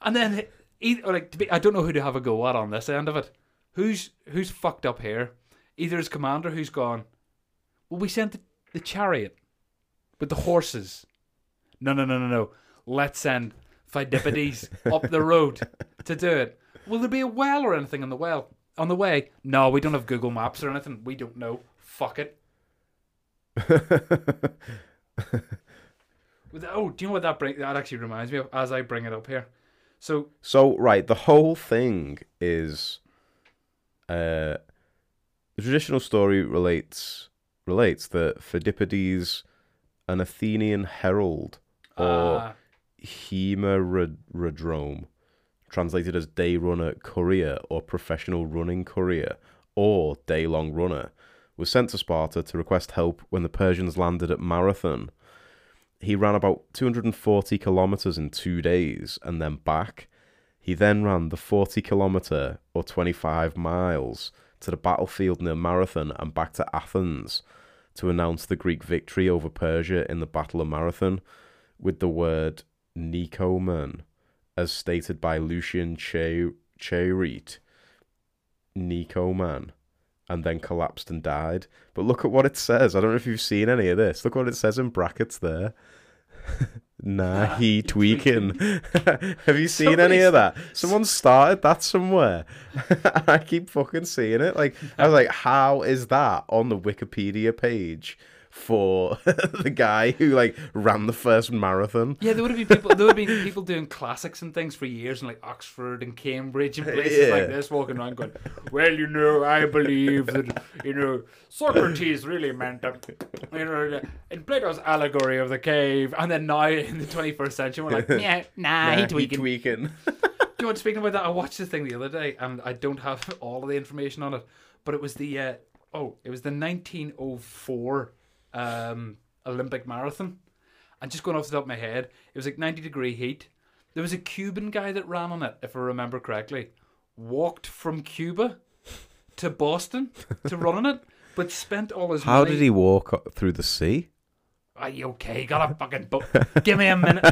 And then, either, like, to be, I don't know who to have a go at on this end of it. Who's who's fucked up here? Either his commander who's gone. Well, we sent the, the chariot. With the horses. No, no, no, no, no. Let's send Pheidippides up the road to do it. Will there be a well or anything on the well? On the way? No, we don't have Google Maps or anything. We don't know. Fuck it. Oh, do you know what that bring, that actually reminds me of as I bring it up here? So, so right, the whole thing is... Uh, the traditional story relates relates that Pheidippides, an Athenian herald, or hemerodrome, translated as day runner courier or professional running courier or day-long runner, was sent to Sparta to request help when the Persians landed at Marathon. He ran about two hundred forty kilometers in two days and then back. He then ran the forty kilometer or twenty-five miles to the battlefield near Marathon and back to Athens to announce the Greek victory over Persia in the Battle of Marathon with the word Nikomen, as stated by Lucian Charit, Nikoman, and then collapsed and died. But look at what it says. I don't know if you've seen any of this. Look what it says in brackets there. nah, he tweaking. Have you seen Somebody's... any of that? Someone started that somewhere. I keep fucking seeing it. Like, I was like, how is that on the Wikipedia page for the guy who like ran the first marathon? Yeah, there would have been people. There would have been people doing classics and things for years, in like Oxford and Cambridge and places yeah. like this, walking around going, "Well, you know, I believe that you know Socrates really meant that, you know, in Plato's allegory of the cave." And then now in the twenty-first century, we're like, "Yeah, nah, nah he tweaking." He tweaking. Do you want to speak about that? I watched this thing the other day, and I don't have all of the information on it, but it was the uh, oh, it was the nineteen oh four. Um, Olympic marathon, and just going off the top of my head, it was like ninety degree heat. There was a Cuban guy that ran on it, if I remember correctly, walked from Cuba to Boston to run on it, but spent all his how money. Did he walk through the sea? Are you okay? Got a fucking boat, give me a minute.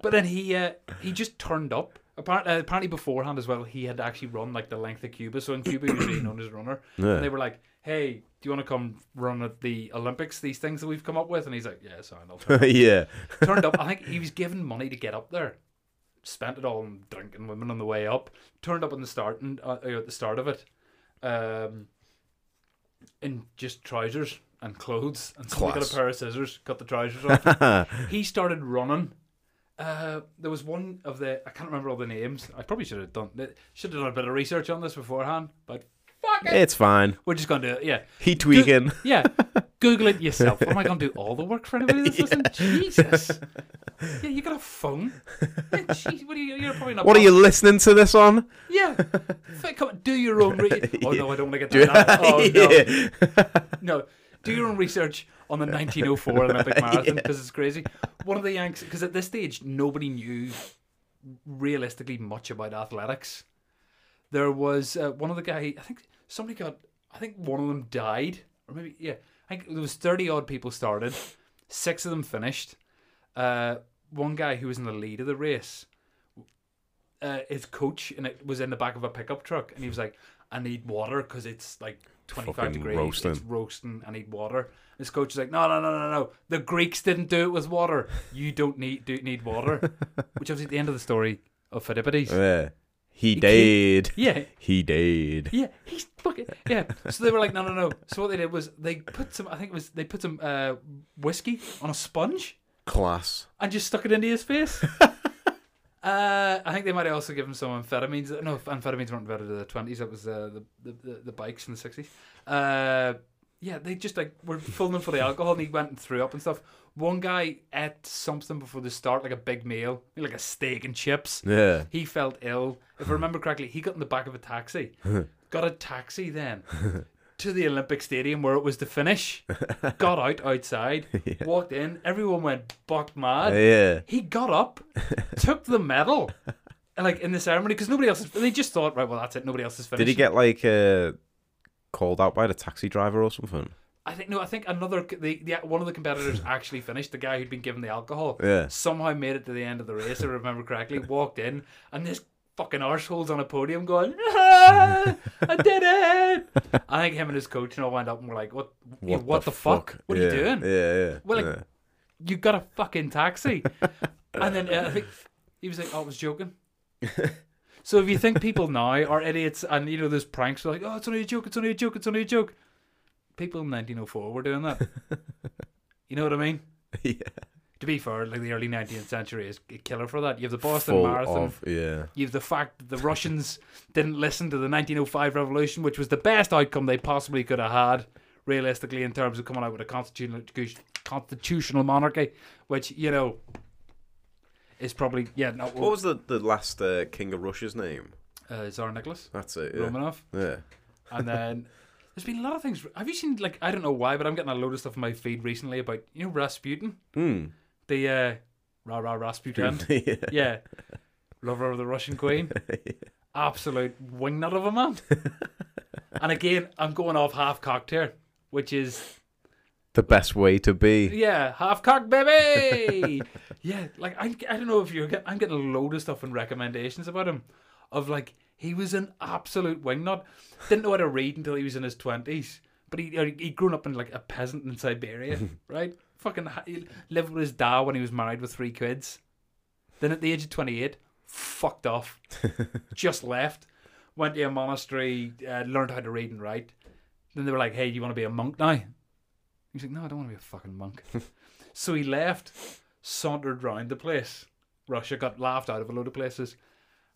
But then he uh, he just turned up. Apparently, uh, apparently beforehand as well, he had actually run like the length of Cuba, so in Cuba he was really known as a runner. Yeah. And they were like, hey, do you want to come run at the Olympics, these things that we've come up with? And he's like, yeah, sorry, I'll turn up. yeah. Turned up. I think he was given money to get up there. Spent it all on drinking women on the way up. Turned up on the start and, uh, at the start of it um, in just trousers and clothes. And somebody got a pair of scissors, cut the trousers off. He started running. Uh, there was one of the, I can't remember all the names. I probably should have done, should have done a bit of research on this beforehand, but fuck it. It's fine. We're just going to do it, yeah. He tweaking. Go- yeah. Google it yourself. What, am I going to do all the work for anybody that's yeah. listening? Jesus. Yeah, you got a phone. Yeah, geez, what are you, you're probably not what bothered. Are you listening to this on? Yeah. Come on, do your own research. Oh, no, I don't want to get that. Oh, no. No. Do your own research on the nineteen oh four Olympic Marathon, because yeah. it's crazy. One of the Yanks, because at this stage, nobody knew realistically much about athletics. There was uh, one of the guy, I think somebody got, I think one of them died, or maybe, yeah, I think there was thirty odd people started, six of them finished. Uh, one guy who was in the lead of the race, uh, his coach and it was in the back of a pickup truck, and he was like, I need water, because it's like twenty-five fucking degrees, roasting. It's roasting, I need water. His coach is like, no, no, no, no, no, the Greeks didn't do it with water, you don't need do need water, which obviously at the end of the story of Pheidippides. Yeah. He, he did. Came, yeah. He did. Yeah. He's fucking. Yeah. So they were like, no, no, no. So what they did was they put some. I think it was they put some uh, whiskey on a sponge. Class. And just stuck it into his face. uh, I think they might have also given some amphetamines. No, amphetamines weren't invented in the twenties. That was uh, the, the the bikes in the sixties. Uh, yeah. They just like were filling him for the alcohol, and he went and threw up and stuff. One guy ate something before the start, like a big meal, like a steak and chips. Yeah. He felt ill. If I remember correctly, he got in the back of a taxi. Got a taxi then to the Olympic Stadium where it was the finish. Got out outside, yeah. walked in. Everyone went buck mad. Yeah. He got up, took the medal, like in the ceremony, because nobody else, they just thought, right, well, that's it. Nobody else is finished. Did he get like uh, called out by the taxi driver or something? I think no. I think another the, the one of the competitors actually finished. The guy who'd been given the alcohol yeah. somehow made it to the end of the race. If I remember correctly, walked in and this fucking arsehole's on a podium going, ah, "I did it!" I think him and his coach and all went up and were like, "What? What, you, what the, the fuck? fuck? What yeah. are you doing?" Yeah, yeah. Well, like, yeah. you got a fucking taxi, and then uh, I think he was like, oh, "I was joking." So if you think people now are idiots and you know those pranks, they're like, "Oh, it's only a joke! It's only a joke! It's only a joke." People in nineteen oh four were doing that. You know what I mean? Yeah. To be fair, like the early nineteenth century is a killer for that. You have the Boston Full Marathon. Of, yeah. You have the fact that the Russians didn't listen to the nineteen oh five revolution, which was the best outcome they possibly could have had. realistically, in terms of coming out with a constitutional constitutional monarchy, which, you know, is probably, yeah. No, what was the, the last uh, king of Russia's name? Uh, Tsar Nicholas. That's it, yeah. Romanov. Yeah. And then there's been a lot of things. Have you seen, like, I don't know why, but I'm getting a load of stuff in my feed recently about, you know, Rasputin? Hmm. The uh, rah-rah Rasputin. Yeah. Yeah. Lover of the Russian Queen. Yeah. Absolute wingnut of a man. And again, I'm going off half-cocked here, which is... the best way to be. Yeah, half-cocked, baby! Yeah, like, I, I don't know if you're getting... I'm getting a load of stuff and recommendations about him. Of, like, he was an absolute wingnut. Didn't know how to read until he was in his twenties. But he, he'd grown up in, like, a peasant in Siberia, right? Fucking he lived with his dad when he was married with three kids. Then at the age of twenty-eight... fucked off. Just left. Went to a monastery, uh, learned how to read and write. Then they were like, hey, do you want to be a monk now? He's like, no, I don't want to be a fucking monk. So he left, sauntered round the place. Russia got laughed out of a load of places.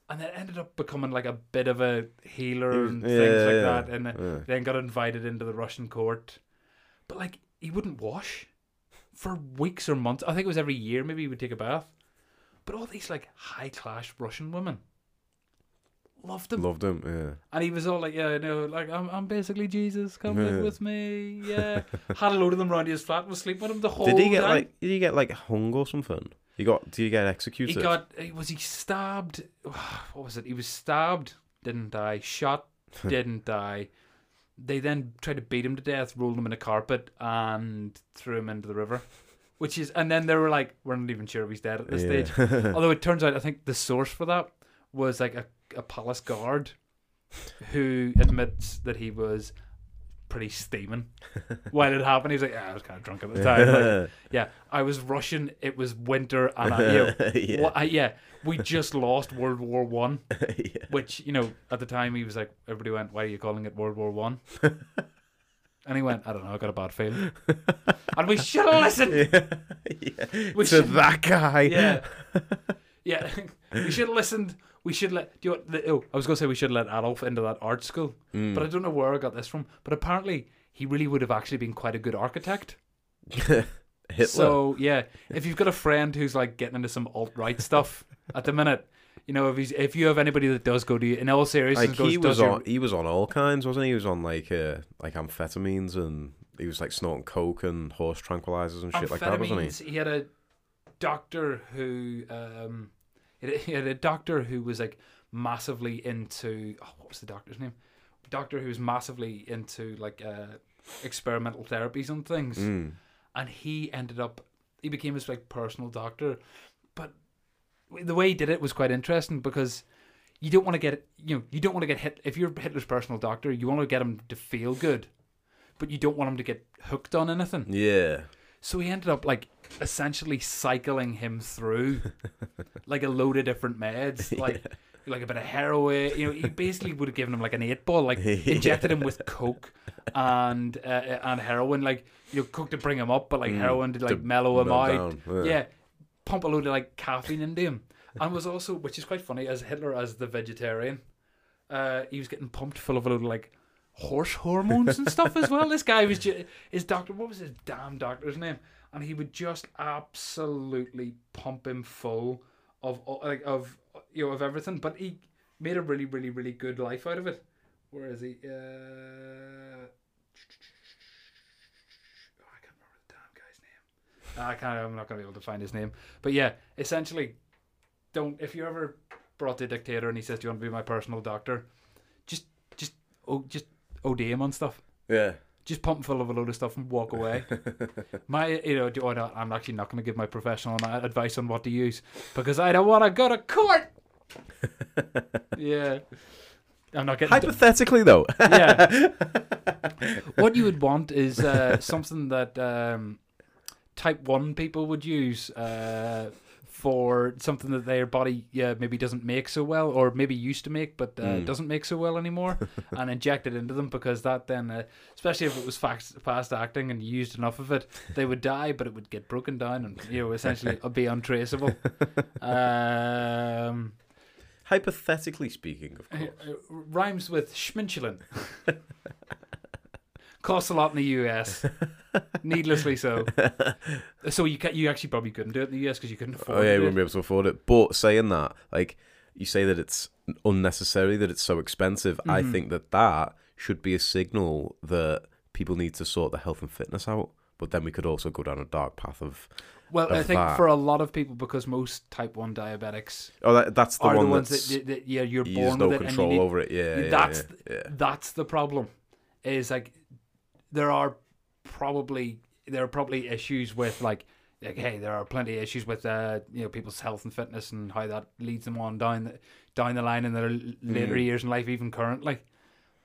And then ended up becoming like a bit of a healer and yeah, things like yeah, that. And yeah. Then got invited into the Russian court. But like, he wouldn't wash for weeks or months. I think it was every year maybe he would take a bath. But all these, like, high-class Russian women loved him. Loved him, yeah. And he was all like, yeah, you know, like, I'm I'm basically Jesus, come live yeah. with me, yeah. Had a load of them round his flat, was sleeping with him the whole time. Did he get, time. like, did he get, like, hung or something? He got, did he get executed? He got, was he stabbed? What was it? He was stabbed, didn't die, shot, didn't die. They then tried to beat him to death, rolled him in a carpet, and threw him into the river. Which is, and then they were like, we're not even sure if he's dead at this yeah. stage. Although it turns out, I think the source for that was like a, a palace guard who admits that he was pretty steaming while it happened. He was like, yeah, I was kind of drunk at the time. Like, yeah, I was Russian, it was winter, and I, you know, yeah. Well, I, yeah, we just lost World War One, yeah. Which, you know, at the time he was like, everybody went, why are you calling it World War One? And he went, I don't know, I got a bad feeling. And we should have listened. Yeah, yeah. We to should, that guy. Yeah. Yeah. We should have listened. We should let... Do you know what, the, oh, I was going to say we should let Adolf into that art school. Mm. But I don't know where I got this from. But apparently, he really would have actually been quite a good architect. Hitler. So, yeah. If you've got a friend who's, like, getting into some alt-right stuff at the minute... You know, if he's, if you have anybody that does go to you in all seriousness, like goes, he was does on your... he was on all kinds, wasn't he? He was on like uh, like amphetamines, and he was like snorting coke and horse tranquilizers and shit like that, wasn't he? He had a doctor who um, he had a doctor who was like massively into oh, what was the doctor's name? Doctor who was massively into like uh, experimental therapies and things, mm. And he ended up he became his like personal doctor, but. The way he did it was quite interesting because you don't want to get you know you don't want to get hit if you're Hitler's personal doctor. You want to get him to feel good, but you don't want him to get hooked on anything. Yeah. So he ended up like essentially cycling him through like a load of different meds, like yeah. like a bit of heroin. You know, he basically would have given him like an eight ball, like injected yeah. him with coke and uh, and heroin, like you know, coke to bring him up, but like mm, heroin to like to mellow him out. Down. Yeah. yeah. Pump a load of like caffeine into him, and was also, which is quite funny, as Hitler as the vegetarian, uh, he was getting pumped full of a load of like horse hormones and stuff as well. This guy was just, his doctor. What was his damn doctor's name? And he would just absolutely pump him full of like of you know of everything. But he made a really really really good life out of it. Where is he? Uh... Oh, I can't remember the damn guy's name. I can't, I'm not going to be able to find his name. But yeah, essentially, don't if you ever brought the dictator and he says, do you want to be my personal doctor? Just, just, oh, just O D him on stuff. Yeah. Just pump him full of a load of stuff and walk away. my, you know, oh, no, I'm actually not going to give my professional advice on what to use because I don't want to go to court. Yeah. I'm not getting hypothetically, done. Though. Yeah. What you would want is uh, something that... Um, Type one people would use uh, for something that their body yeah, maybe doesn't make so well, or maybe used to make, but uh, mm. doesn't make so well anymore, and inject it into them because that then, uh, especially if it was fast, fast acting and used enough of it, they would die, but it would get broken down and you know essentially be untraceable. Um, Hypothetically speaking, of course, uh, rhymes with schminchelin. Costs a lot in the U S, needlessly so. So you can, you actually probably couldn't do it in the U S because you couldn't afford it. Oh yeah, you wouldn't be able to afford it. But saying that, like, you say that it's unnecessary, that it's so expensive. Mm-hmm. I think that that should be a signal that people need to sort their health and fitness out. But then we could also go down a dark path of Well, of I think that. for a lot of people, because most type one diabetics oh, that, that's the are one the ones that's, that, that yeah, you're born with no it. There's no control and you need, over it. Yeah, you, that's, yeah, yeah. That's the problem. Is like... There are probably there are probably issues with like, like hey, there are plenty of issues with uh, you know, people's health and fitness and how that leads them on down the down the line in their later mm. years in life, even currently.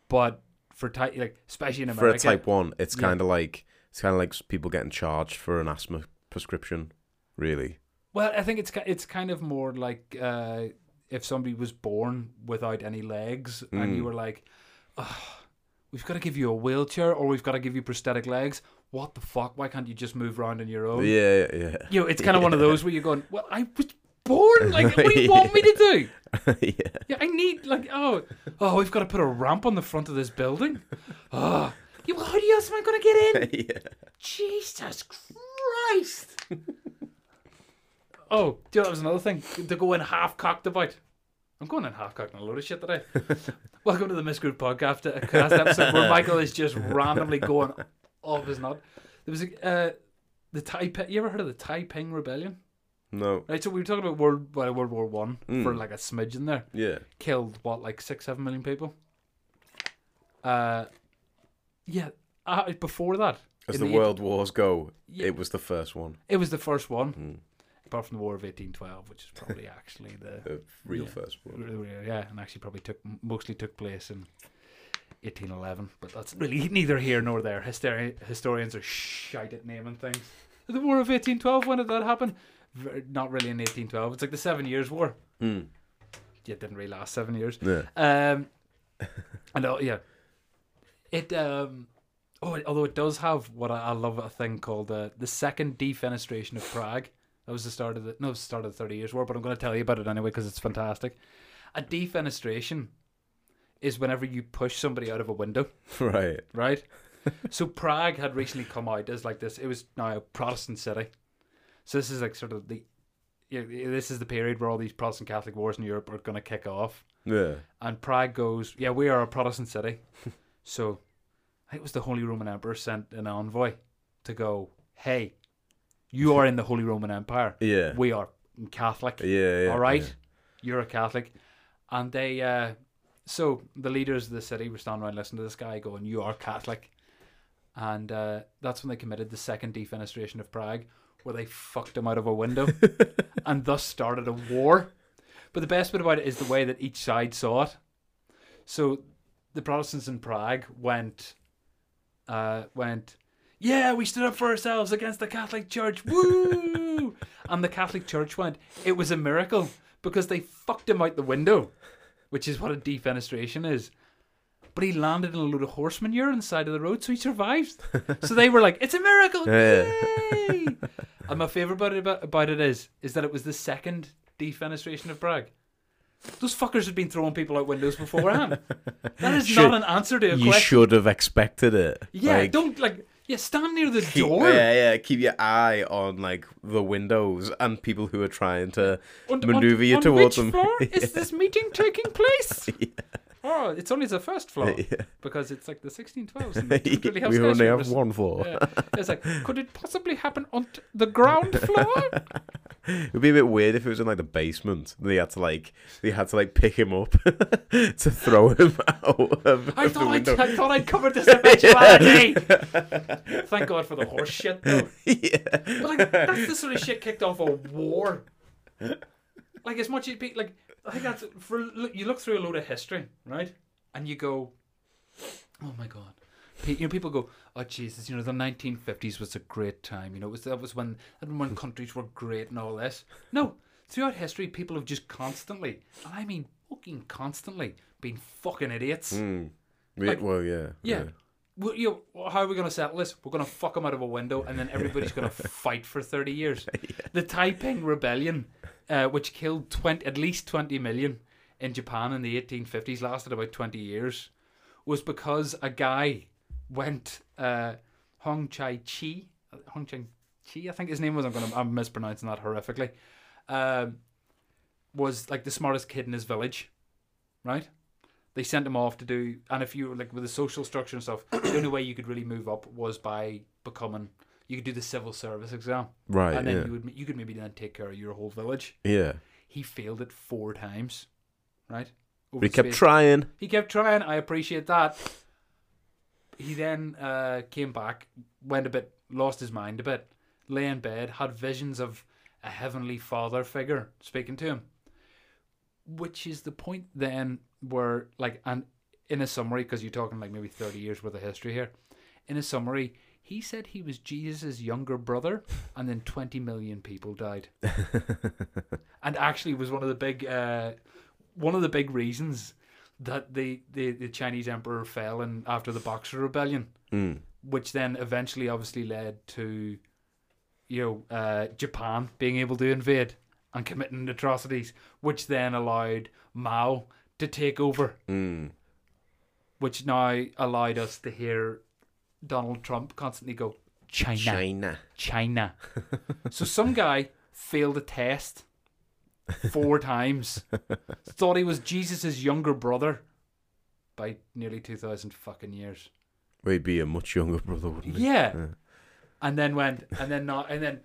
But for type like especially in America, for a type one, it's yeah. kind of like it's kind of like people getting charged for an asthma prescription, really. Well, I think it's it's kind of more like uh, if somebody was born without any legs mm. and you were like, oh, we've got to give you a wheelchair or we've got to give you prosthetic legs. What the fuck? Why can't you just move around on your own? Yeah, yeah. You know, it's kind of yeah. one of those where you're going, well, I was born. Like, what do you yeah. want me to do? yeah. yeah. I need, like, oh, oh, we've got to put a ramp on the front of this building. Oh, yeah, well, how do you else am I going to get in? yeah. Jesus Christ. oh, do you know, that was another thing to go in half-cocked about. I'm going in half-cocked on a load of shit today. Welcome to the Miss Group podcast episode where Michael is just randomly going off his nut. There was a, uh, the Taiping... You ever heard of the Taiping Rebellion? No. Right, so we were talking about World, well, World War One mm. for like a smidgen there. Yeah. Killed, what, like six, seven million people? Uh, Yeah, uh, before that. As the, the world eight, wars go, yeah, it was the first one. It was the first one. Mm. Apart from the War of eighteen twelve, which is probably actually the, the real yeah, first war, yeah, and actually probably took mostly took place in eighteen eleven. But that's really neither here nor there. Histeri- historians are shite at naming things. The War of eighteen twelve. When did that happen? Not really in eighteen twelve. It's like the Seven Years' War. Mm. Yeah, it didn't really last seven years. Yeah. Um, and uh, yeah, it. Um, oh, although it does have what I, I love a thing called uh, the Second Defenestration of Prague. That was the start of the no, it was the start of the Thirty Years' War, but I'm going to tell you about it anyway because it's fantastic. A defenestration is whenever you push somebody out of a window, right? Right. So Prague had recently come out as like this. It was now a Protestant city, so this is like sort of the, you know, this is the period where all these Protestant Catholic wars in Europe are going to kick off. Yeah. And Prague goes, yeah, we are a Protestant city. So I think it was the Holy Roman Emperor sent an envoy to go, hey, you are in the Holy Roman Empire. Yeah. We are Catholic. Yeah, yeah. All right? Yeah. You're a Catholic. And they, uh, so the leaders of the city were standing around listening to this guy going, you are Catholic. And uh, that's when they committed the Second Defenestration of Prague, where they fucked him out of a window and thus started a war. But the best bit about it is the way that each side saw it. So the Protestants in Prague went, uh, went, yeah, we stood up for ourselves against the Catholic Church. Woo! And the Catholic Church went, it was a miracle because they fucked him out the window, which is what a defenestration is. But he landed in a load of horse manure on the side of the road, so he survived. So they were like, it's a miracle. Yeah. Yay! And my favourite part about, about it is, is that it was the Second Defenestration of Prague. Those fuckers had been throwing people out windows beforehand. That is should, not an answer to a you question. You should have expected it. Yeah, like, don't like... Yeah, stand near the keep, door. Yeah, yeah. Keep your eye on like the windows and people who are trying to und, maneuver und, you und towards which them. Floor yeah. is this meeting taking place? yeah. Oh, it's only the first floor yeah. because it's like the sixteen twelves. And they don't really have we only have one floor. Yeah. It's like, could it possibly happen on t- the ground floor? It would be a bit weird if it was in like the basement. They had to like they had to like pick him up to throw him out of, I of the window. I, I thought I'd covered this eventuality. Yeah. Thank God for the horse shit, though. Yeah. But, like, that's the sort of shit kicked off a war. Like, as much as... Be, like, I think that's... For, look, you look through a load of history, right? And you go, oh, my God. You know, people go, oh, Jesus, you know, the nineteen fifties was a great time. You know, it was, that was when, when countries were great and all this. No. Throughout history, people have just constantly, and I mean fucking constantly, been fucking idiots. Mm. Like, well, yeah. Yeah. yeah. Well, you know, how are we going to settle this? We're going to fuck them out of a window and then everybody's going to fight for thirty years. Yeah. The Taiping Rebellion, uh, which killed twenty, at least twenty million in Japan in the eighteen fifties, lasted about twenty years, was because a guy went uh, Hong Chai Chi, Hong Chang Chi, I think his name was. I'm gonna, I'm mispronouncing that horrifically. Um, was like the smartest kid in his village, right? They sent him off to do, and if you like with the social structure and stuff, the only way you could really move up was by becoming. You could do the civil service exam, right? And then yeah. you would, you could maybe then take care of your whole village. Yeah. He failed it four times, right? Over he kept space. trying. He kept trying. I appreciate that. He then uh, came back, went a bit, lost his mind a bit, lay in bed, had visions of a heavenly father figure speaking to him, which is the point then where, like, and in a summary, because you're talking like maybe thirty years worth of history here, in a summary. He said he was Jesus' younger brother, and then twenty million people died. And actually was one of the big uh, one of the big reasons that the, the, the Chinese emperor fell in after the Boxer Rebellion, mm. which then eventually obviously led to you know uh, Japan being able to invade and committing atrocities, which then allowed Mao to take over, mm. which now allowed us to hear Donald Trump constantly go, China, China, China. So some guy failed a test four times, thought he was Jesus's younger brother by nearly two thousand fucking years. Well, he'd be a much younger brother, wouldn't he? Yeah. yeah. And then went, and then not, and then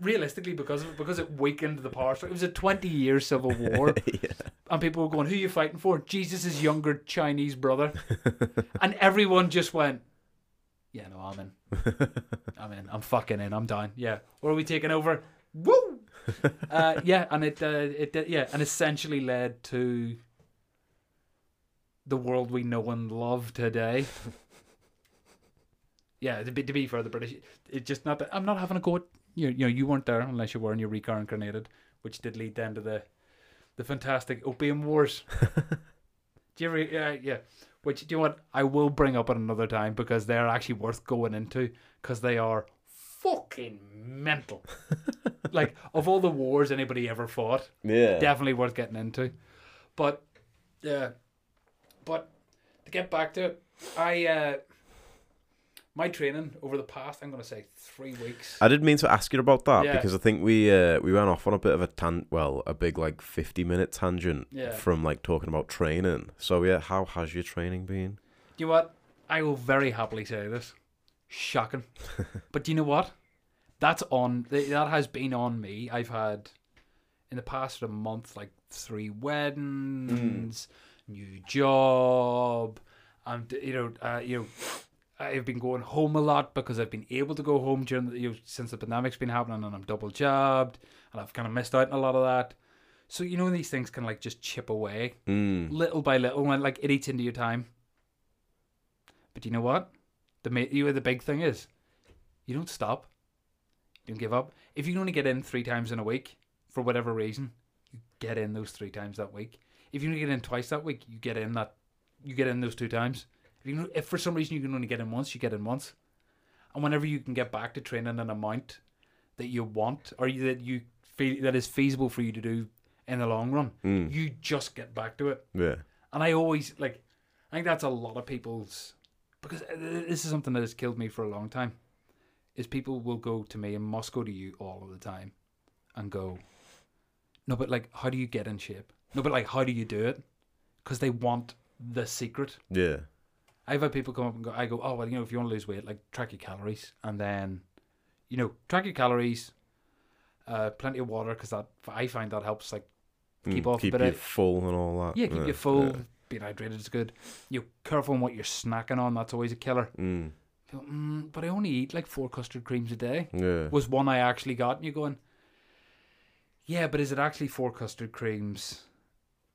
realistically because of it, because it weakened the power structure. It was a twenty-year civil war, yeah. and people were going, "Who are you fighting for? Jesus's younger Chinese brother?" And everyone just went. Yeah, no, I'm in. I'm in. I'm fucking in. I'm down. Yeah. Or are we taking over? Woo! Uh, yeah, and it, uh, it, uh, yeah, and essentially led to the world we know and love today. Yeah, to be, to be fair, the British, it's just not that, I'm not having a go at, you know, you weren't there unless you were and you reincarnated, which did lead then to the, the fantastic Opium Wars. Do you re, uh, yeah. Which, do you know what, I will bring up at another time because they're actually worth going into because they are fucking mental. Like, of all the wars anybody ever fought, yeah, definitely worth getting into. But, yeah, but to get back to it, I, uh, my training over the past, I'm going to say three weeks. I did mean to ask you about that yeah. because I think we uh, we went off on a bit of a tan, well, a big like fifty minute tangent yeah. from like talking about training. So yeah, how has your training been? Do you know what? I will very happily say this. Shocking. But do you know what? That's on, that has been on me. I've had, in the past sort of month, like three weddings, mm. new job, and you know, uh, you know, I've been going home a lot because I've been able to go home during the, you know, since the pandemic's been happening, and I'm double jabbed, and I've kind of missed out on a lot of that. So you know these things can like just chip away mm. little by little, and like it eats into your time. But you know what? The you know, the big thing is, you don't stop, you don't give up. If you can only get in three times in a week for whatever reason, you get in those three times that week. If you only get in twice that week, you get in that, you get in those two times. If, you, if for some reason you can only get in once, you get in once. And whenever you can get back to training an amount that you want or you, that you feel that is feasible for you to do in the long run, mm. you just get back to it. Yeah. And I always, like, I think that's a lot of people's, because this is something that has killed me for a long time, is people will go to me and must go to you all of the time and go, no, but like, how do you get in shape? No, but like, how do you do it? Because they want the secret. Yeah. I've had people come up and go, I go, oh, well, you know, if you want to lose weight, like, track your calories. And then, you know, track your calories, uh, plenty of water, because that I find that helps, like, keep mm, off keep a bit of... Keep you full and all that. Yeah, keep yeah, you full. Yeah. Being hydrated is good. You're careful on what you're snacking on. That's always a killer. Mm. People, mm, but I only eat, like, four custard creams a day. Yeah. Was one I actually got. And you're going, yeah, but is it actually four custard creams?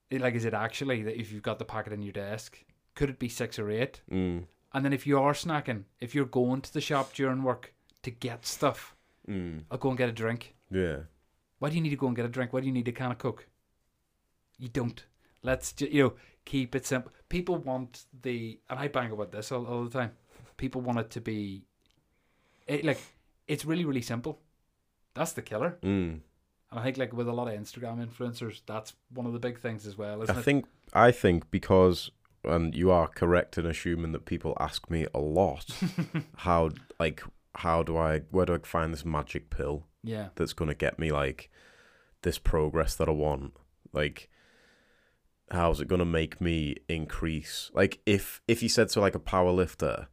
It, like, is it actually that if you've got the packet in your desk... Could it be six or eight? Mm. And then if you are snacking, if you're going to the shop during work to get stuff, mm. I'll go and get a drink. Yeah. Why do you need to go and get a drink? Why do you need a can of Coke? You don't. Let's just, you know, keep it simple. People want the, and I bang about this all, all the time. People want it to be, it, like, it's really, really simple. That's the killer. Mm. And I think, like, with a lot of Instagram influencers, that's one of the big things as well, isn't I it? I think, I think because... and you are correct in assuming that people ask me a lot, how, like, how do I, where do I find this magic pill? Yeah. That's going to get me, like, this progress that I want. Like, how's it going to make me increase? Like, if, if you said to, like, a power lifter,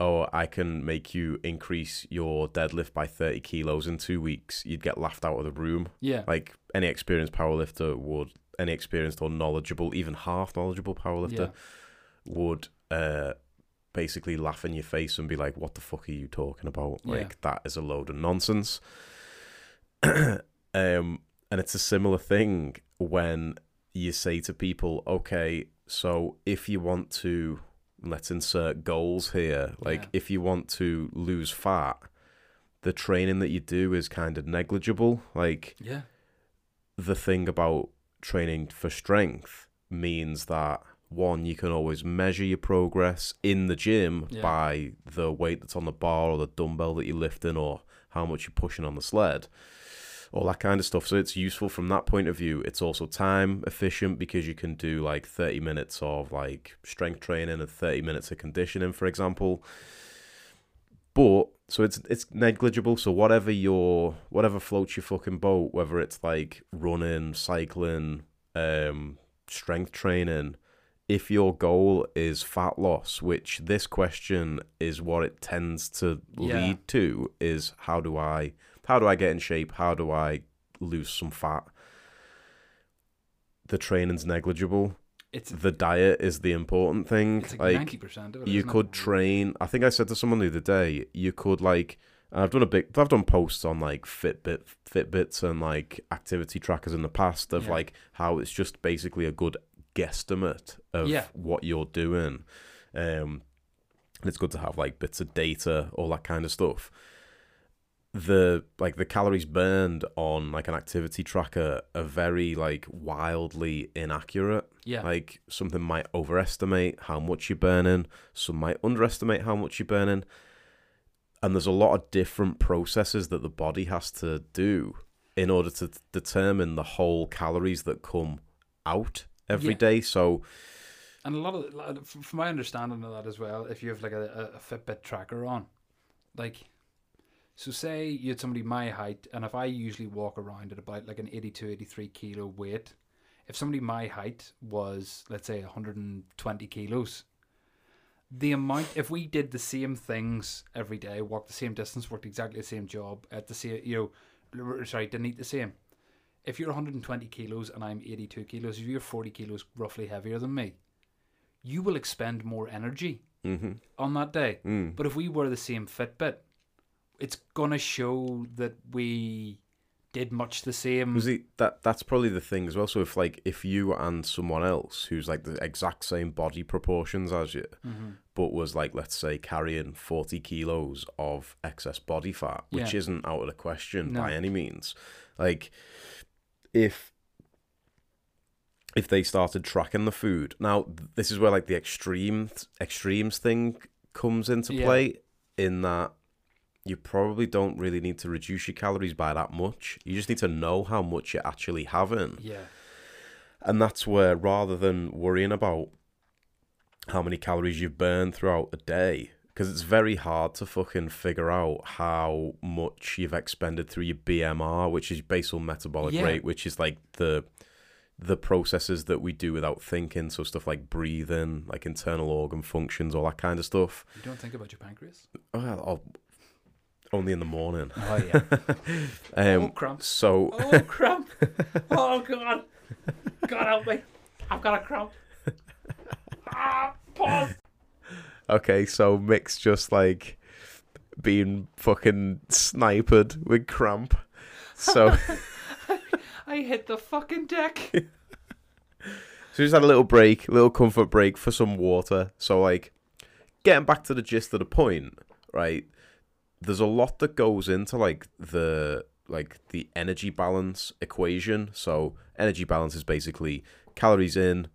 oh, I can make you increase your deadlift by thirty kilos in two weeks, you'd get laughed out of the room. Yeah. Like, any experienced powerlifter would, any experienced or knowledgeable, even half knowledgeable powerlifter yeah. would uh, basically laugh in your face and be like, what the fuck are you talking about? Yeah. Like, that is a load of nonsense. um, and it's a similar thing when you say to people, okay, so if you want to, let's insert goals here. Like, yeah. if you want to lose fat, the training that you do is kind of negligible. Like, yeah. the thing about training for strength means that, one, you can always measure your progress in the gym yeah. by the weight that's on the bar or the dumbbell that you're lifting or how much you're pushing on the sled, all that kind of stuff. So it's useful from that point of view. It's also time efficient because you can do like thirty minutes of like strength training and thirty minutes of conditioning, for example. But so it's it's negligible. So whatever your whatever floats your fucking boat, whether it's like running, cycling, um, strength training, if your goal is fat loss, which this question is what it tends to yeah. lead to, is how do I How do I get in shape? How do I lose some fat? The training's negligible. It's the diet is the important thing. It's like, like ninety percent of it. You could train. I think I said to someone the other day, you could like, and I've done a big, I've done posts on like Fitbit, Fitbits and like activity trackers in the past of yeah. like how it's just basically a good guesstimate of yeah. what you're doing. Um, and it's good to have like bits of data, all that kind of stuff. The like the calories burned on like an activity tracker are very like wildly inaccurate. Yeah. Like something might overestimate how much you're burning, some might underestimate how much you're burning. And there's a lot of different processes that the body has to do in order to t- determine the whole calories that come out every yeah. day. So and a lot of, from my understanding of that as well, if you have like a, a Fitbit tracker on, like so say you had somebody my height, and if I usually walk around at about like an eighty-two, eighty-three kilo weight, if somebody my height was, let's say, one hundred twenty kilos, the amount, if we did the same things every day, walked the same distance, worked exactly the same job, at the same, you know, sorry, didn't eat the same. If you're one hundred twenty kilos and I'm eighty-two kilos, if you're forty kilos roughly heavier than me, you will expend more energy mm-hmm. on that day. Mm. But if we were the same Fitbit, it's going to show that we did much the same. See, that that's probably the thing as well. So if like if you and someone else who's like the exact same body proportions as you, mm-hmm. but was like, let's say, carrying forty kilos of excess body fat, which yeah. isn't out of the question no. by any means. Like if if they started tracking the food. Now, this is where like the extreme extremes thing comes into play yeah. in that you probably don't really need to reduce your calories by that much. You just need to know how much you're actually having. Yeah. And that's where, rather than worrying about how many calories you've burned throughout a day, because it's very hard to fucking figure out how much you've expended through your B M R, which is basal metabolic yeah. rate, which is like the the processes that we do without thinking. So stuff like breathing, like internal organ functions, all that kind of stuff. You don't think about your pancreas? Well, I'll, only in the morning. Oh, yeah. um, oh, cramp. So... oh, cramp. Oh, God. God, help me. I've got a cramp. Ah, pause. Okay, so Mick's just, like, being fucking snipered with cramp. So... I hit the fucking deck. So we just had a little break, a little comfort break for some water. So, like, getting back to the gist of the point, right... there's a lot that goes into like the like the energy balance equation. So energy balance is basically calories in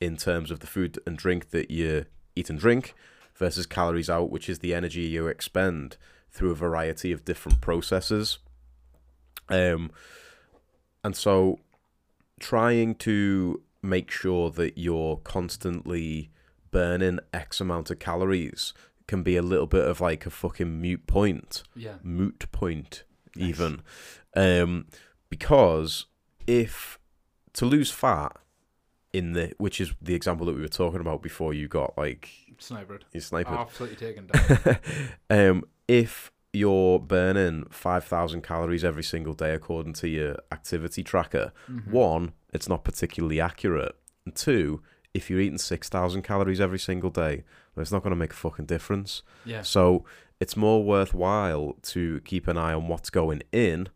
in terms of the food and drink that you eat and drink versus calories out, which is the energy you expend through a variety of different processes. Um, and so trying to make sure that you're constantly burning X amount of calories can be a little bit of like a fucking moot point. Yeah. Moot point, nice. Even. Um, because if to lose fat in the, which is the example that we were talking about before you got like... Snipered. You snipered. Oh, absolutely taken down. um, if you're burning five thousand calories every single day according to your activity tracker, mm-hmm. one, it's not particularly accurate. And two, if you're eating six thousand calories every single day, well, it's not going to make a fucking difference. Yeah. So it's more worthwhile to keep an eye on what's going in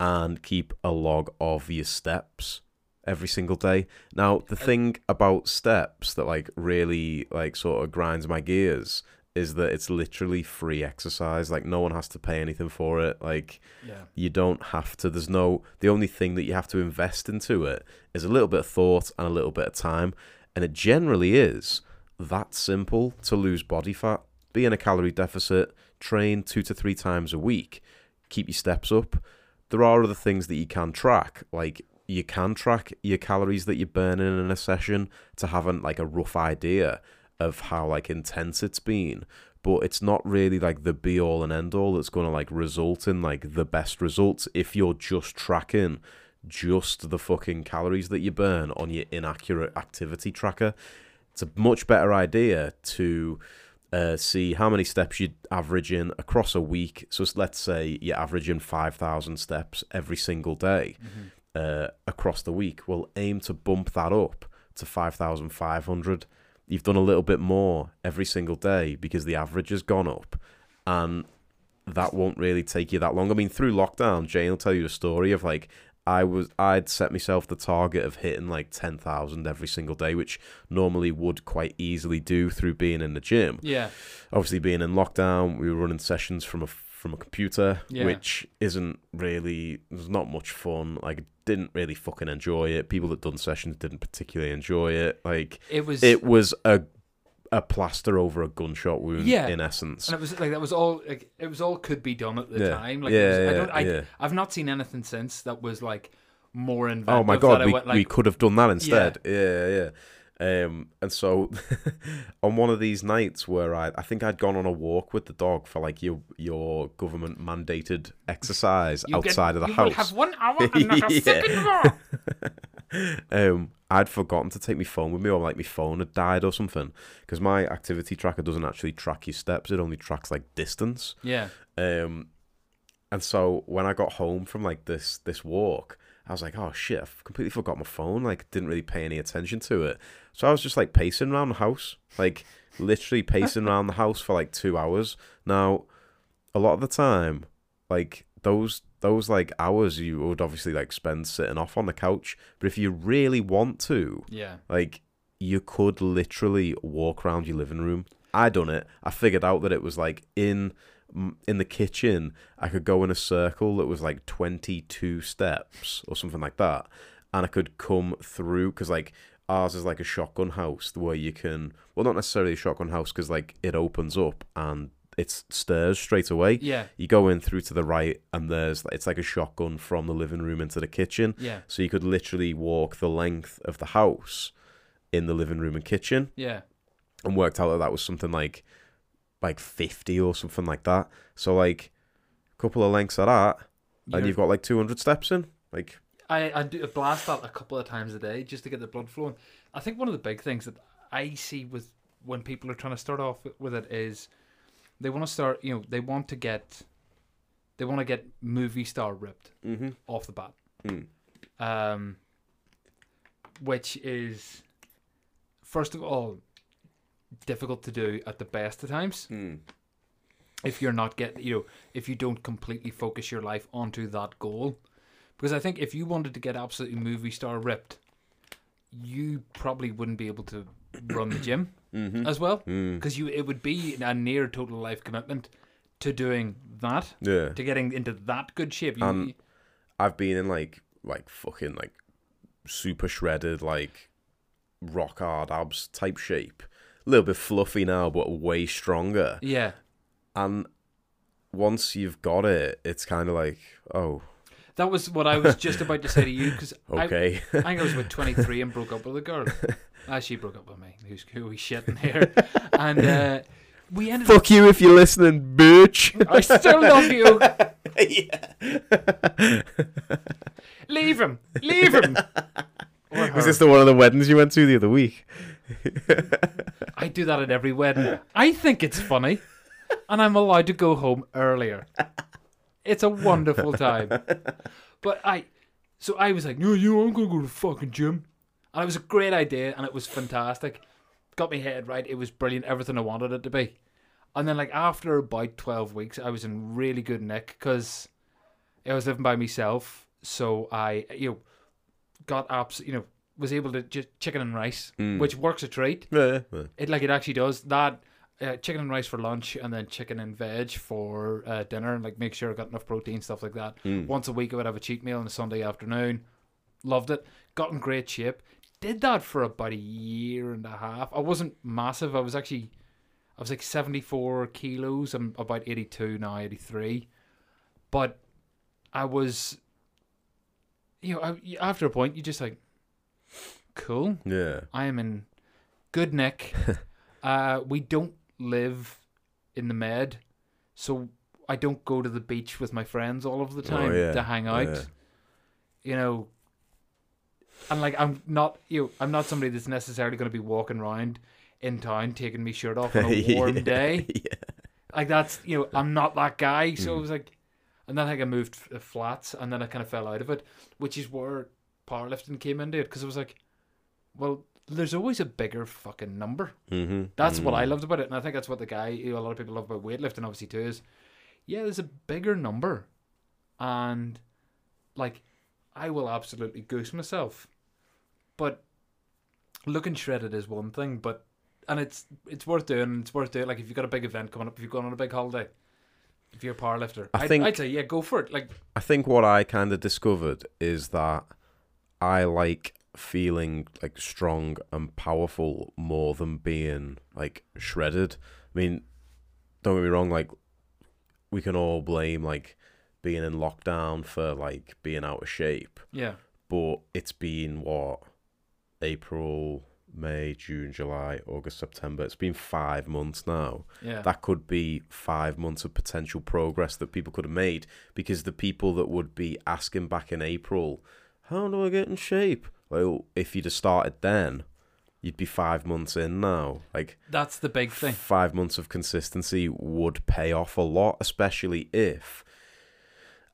and keep a log of your steps every single day. Now, the thing about steps that like really like sort of grinds my gears is that it's literally free exercise. Like, no one has to pay anything for it. Like, yeah. you don't have to. There's no... The only thing that you have to invest into it is a little bit of thought and a little bit of time. And it generally is that simple to lose body fat, be in a calorie deficit, train two to three times a week, keep your steps up. There are other things that you can track. Like, you can track your calories that you're burning in a session to have an, like a rough idea of how like intense it's been. But it's not really like the be all and end all that's going to like result in like the best results if you're just tracking just the fucking calories that you burn on your inaccurate activity tracker. It's a much better idea to uh, see how many steps you're averaging across a week. So let's say you're averaging five thousand steps every single day mm-hmm. uh, across the week. Well, aim to bump that up to five thousand five hundred. You've done a little bit more every single day because the average has gone up, and that won't really take you that long. I mean, through lockdown, Jane will tell you a story of like, I was, I'd set myself the target of hitting like ten thousand every single day, which normally would quite easily do through being in the gym. Yeah. Obviously being in lockdown, we were running sessions from a, from a computer, yeah. which isn't really, there's not much fun. Like, didn't really fucking enjoy it. People that done sessions didn't particularly enjoy it. Like, it was it was a a plaster over a gunshot wound, yeah. in essence. And it was like that was all like, it was all could be done at the yeah. time. Like, yeah, was, yeah, I don't, I, yeah. I've not seen anything since that was like more inventive. Oh my god, we, went, like, we could have done that instead. Yeah, yeah. yeah. Um, and so on one of these nights where I, I think I'd gone on a walk with the dog for like your your government mandated exercise you outside get, of the you house. You have one hour and not a second more. um, I'd forgotten to take my phone with me, or like my phone had died or something, because my activity tracker doesn't actually track your steps; it only tracks like distance. Yeah. Um, and so when I got home from like this this walk, I was like, oh shit, I completely forgot my phone. Like, didn't really pay any attention to it. So I was just like pacing around the house, like literally pacing around the house for like two hours. Now, a lot of the time, like those, those like hours you would obviously like spend sitting off on the couch. But if you really want to, yeah, like you could literally walk around your living room. I done it. I figured out that it was like in... in the kitchen, I could go in a circle that was like twenty-two steps or something like that, and I could come through, because like ours is like a shotgun house where you can, well, not necessarily a shotgun house, because like it opens up and it stairs straight away. Yeah, you go in through to the right and there's, it's like a shotgun from the living room into the kitchen. Yeah, so you could literally walk the length of the house in the living room and kitchen. Yeah, and worked out that that was something like like fifty or something like that. So like a couple of lengths of that, and You're... you've got like two hundred steps in. Like I, I do a blast that a couple of times a day just to get the blood flowing. I think one of the big things that I see with when people are trying to start off with it is they want to start, you know, they want to get, they want to get movie star ripped mm-hmm. off the bat. Mm. Um, which is, first of all, difficult to do at the best of times mm. if you're not getting, you know, if you don't completely focus your life onto that goal. Because I think if you wanted to get absolutely movie star ripped, you probably wouldn't be able to run the gym mm-hmm. as well, because mm. you it would be a near total life commitment to doing that, yeah. to getting into that good shape. You, um, I've been in like like fucking like super shredded, like rock hard abs type shape. A little bit fluffy now, but way stronger. Yeah. And once you've got it, it's kind of like, oh, That was what I was just about to say to you, because okay. I, I think I was about twenty-three and broke up with a girl. Uh, she broke up with me. Who's who are we shitting here? And uh, we ended. Fuck up... you if you're listening, bitch. I still love you. Yeah. Leave him. Leave him. Was this the one of the weddings you went to the other week? I do that at every wedding. I think it's funny, and I'm allowed to go home earlier. It's a wonderful time. But I, so I was like, no, you, I'm gonna go to the fucking gym, and it was a great idea, and it was fantastic. Got my head right. It was brilliant. Everything I wanted it to be. And then, like, after about twelve weeks, I was in really good nick because I was living by myself. So I, you know, got apps, you know, was able to just chicken and rice, mm. which works a treat. Yeah, yeah. It like it actually does that. Uh, chicken and rice for lunch, and then chicken and veg for uh, dinner, and like make sure I got enough protein, stuff like that. Mm. Once a week I would have a cheat meal on a Sunday afternoon. Loved it. Got in great shape. Did that for about a year and a half. I wasn't massive. I was actually, I was like seventy-four kilos. I'm about eighty-two now, eighty-three. But I was, you know, I, after a point, you just like, cool. Yeah. I am in good nick. uh, we don't live in the Med, so I don't go to the beach with my friends all of the time oh, yeah. to hang out. Yeah. You know, and like I'm not, you know, I'm not somebody that's necessarily going to be walking around in town taking my shirt off on a warm yeah, day. Yeah. Like that's, you know, I'm not that guy. So mm. it was like, and then I think I moved flats, and then I kind of fell out of it, which is where powerlifting came into it, because it was like, well, there's always a bigger fucking number. Mm-hmm. That's mm-hmm. what I loved about it. And I think that's what the guy, you know, a lot of people love about weightlifting, obviously, too, is, yeah, there's a bigger number. And, like, I will absolutely goose myself. But looking shredded is one thing, but, and it's it's worth doing. It's worth doing. Like, if you've got a big event coming up, if you've gone on a big holiday, if you're a powerlifter, I I'd, think, I'd say, yeah, go for it. Like, I think what I kind of discovered is that I like feeling like strong and powerful more than being like shredded. I mean, don't get me wrong, like we can all blame like being in lockdown for like being out of shape. Yeah. But it's been what? April, May, June, July, August, September. It's been five months now. Yeah. That could be five months of potential progress that people could have made, because the people that would be asking back in April, how do I get in shape? Well, if you'd have started then, you'd be five months in now. Like, that's the big thing. Five months of consistency would pay off a lot, especially if,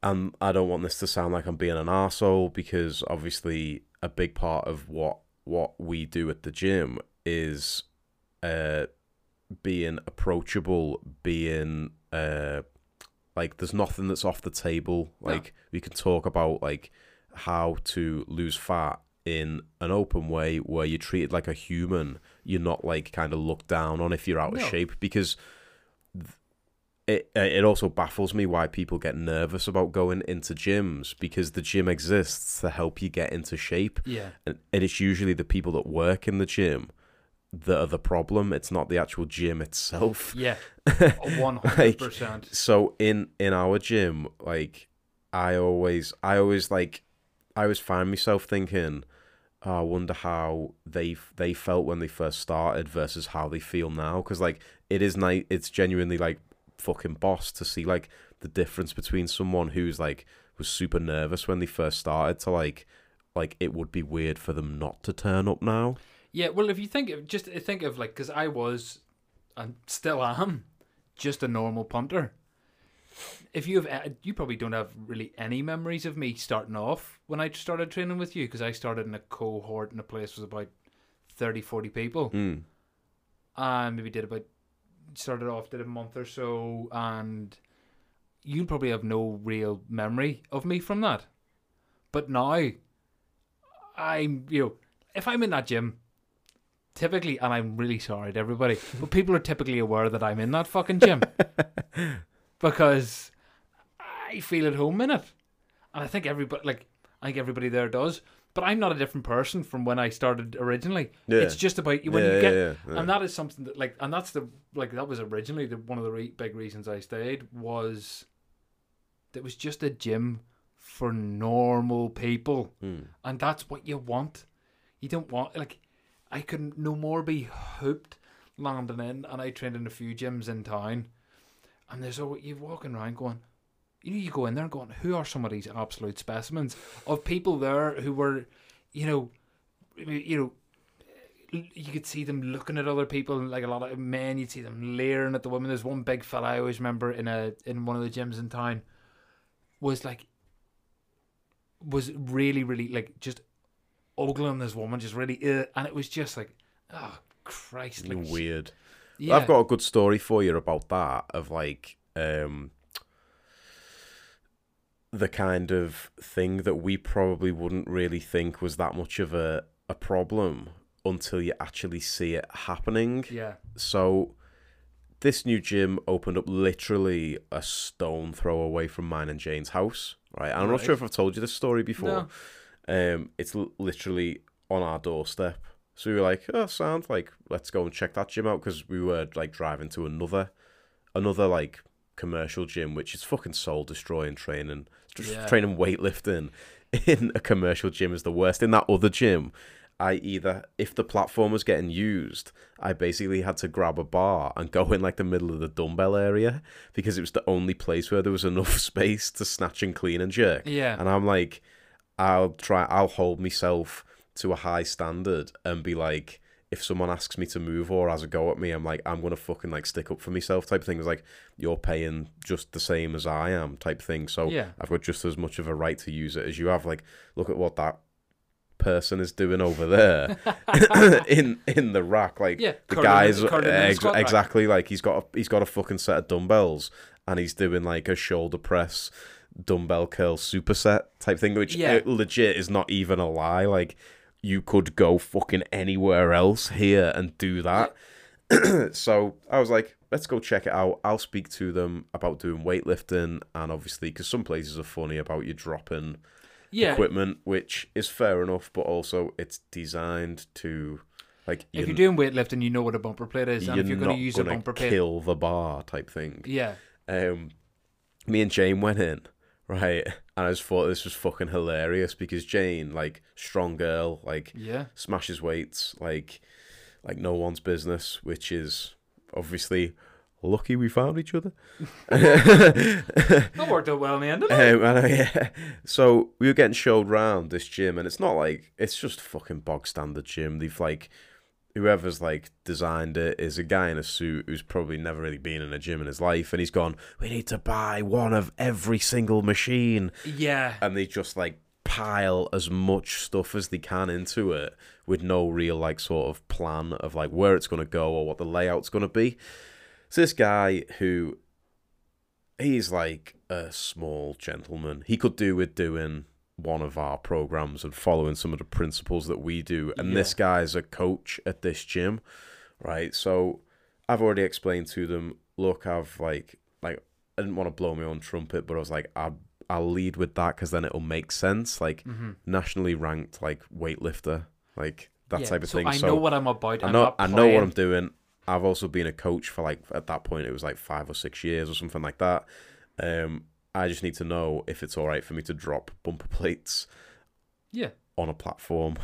and I don't want this to sound like I'm being an arsehole, because obviously a big part of what, what we do at the gym is uh, being approachable, being uh, like there's nothing that's off the table. Like no. We can talk about like how to lose fat in an open way where you're treated like a human. You're not like kind of looked down on if you're out no. of shape, because it it also baffles me why people get nervous about going into gyms, because the gym exists to help you get into shape. Yeah. And it's usually the people that work in the gym that are the problem. It's not the actual gym itself. Yeah. one hundred percent. Like, so in, in our gym, like I always, I always like, I always find myself thinking, oh, I wonder how they they felt when they first started versus how they feel now. Because, like, it is nice. It's genuinely, like, fucking boss to see, like, the difference between someone who's, like, was super nervous when they first started to, like, like it would be weird for them not to turn up now. Yeah, well, if you think of, just think of, like, because I was, and still am, just a normal punter. If you have, you probably don't have really any memories of me starting off when I started training with you, because I started in a cohort and the place was about thirty, forty people. Mm. And maybe did about, started off, did a month or so, and you probably have no real memory of me from that. But now, I'm, you know, if I'm in that gym, typically, and I'm really sorry to everybody, but people are typically aware that I'm in that fucking gym. Because I feel at home in it, and I think everybody, like I think everybody there does. But I'm not a different person from when I started originally. Yeah. It's just about when yeah, you get, yeah, yeah. and that is something that like, and that's the like that was originally the, one of the re- big reasons I stayed was, it was just a gym for normal people. Mm. And that's what you want. You don't want, like, I could no more be hooped landing in, and I trained in a few gyms in town, and there's always, you're walking around going, you know, you go in there going, who are some of these absolute specimens of people there who were, you know, you know, you could see them looking at other people, like a lot of men, you'd see them leering at the women. There's one big fella I always remember in a in one of the gyms in town was like was really really like just ogling this woman, just really uh, and it was just like, oh Christ, like, weird. Yeah. I've got a good story for you about that, of like um the kind of thing that we probably wouldn't really think was that much of a a problem until you actually see it happening. Yeah. So this new gym opened up literally a stone throw away from mine and Jane's house. Right. I'm right. not sure if I've told you this story before. No. Um, it's l- literally on our doorstep. So we were like, oh, sound like, let's go and check that gym out, because we were like driving to another, another like commercial gym, which is fucking soul destroying training. Yeah. Training weightlifting in a commercial gym is the worst. In that other gym, I either, if the platform was getting used, I basically had to grab a bar and go in like the middle of the dumbbell area, because it was the only place where there was enough space to snatch and clean and jerk. Yeah. And I'm like, I'll try, I'll hold myself to a high standard and be like, if someone asks me to move or has a go at me, I'm like, I'm going to fucking like stick up for myself type of thing. It's like, you're paying just the same as I am type thing. So yeah. I've got just as much of a right to use it as you have. Like, look at what that person is doing over there in in the rack, like yeah, the guy's in, ex- the exactly rack. Like he's got a, he's got a fucking set of dumbbells and he's doing like a shoulder press dumbbell curl superset type thing, which yeah. it legit is not even a lie. Like, you could go fucking anywhere else here and do that. Yeah. So I was like, let's go check it out. I'll speak to them about doing weightlifting, and obviously because some places are funny about you dropping yeah. equipment, which is fair enough, but also it's designed to, like, if you're doing weightlifting, you know what a bumper plate is, and you're if you're going to use a bumper plate, kill the bar type thing. Yeah. Um, me and Jane went in, right, and I just thought this was fucking hilarious, because Jane, like, strong girl, like, yeah, smashes weights, like, like no one's business, which is obviously. Lucky we found each other. That worked out well in the end, didn't it? Um, I know, yeah. So we were getting showed round this gym, and it's not like, it's just fucking bog standard gym. They've like, whoever's like designed it is a guy in a suit who's probably never really been in a gym in his life, and he's gone, we need to buy one of every single machine. Yeah. And they just like pile as much stuff as they can into it with no real like sort of plan of like where it's going to go or what the layout's going to be. So this guy who, he's like a small gentleman. He could do with doing one of our programs and following some of the principles that we do. And yeah. this guy's a coach at this gym, right? So I've already explained to them, look, I've like, like I didn't want to blow my own trumpet, but I was like, I'll, I'll lead with that because then it'll make sense. Like mm-hmm. nationally ranked, like weightlifter, like that yeah, type of so thing. I so I know what I'm about. I know, I know what I'm doing. I've also been a coach for like, at that point, it was like five or six years or something like that. Um, I just need to know if it's all right for me to drop bumper plates yeah. on a platform.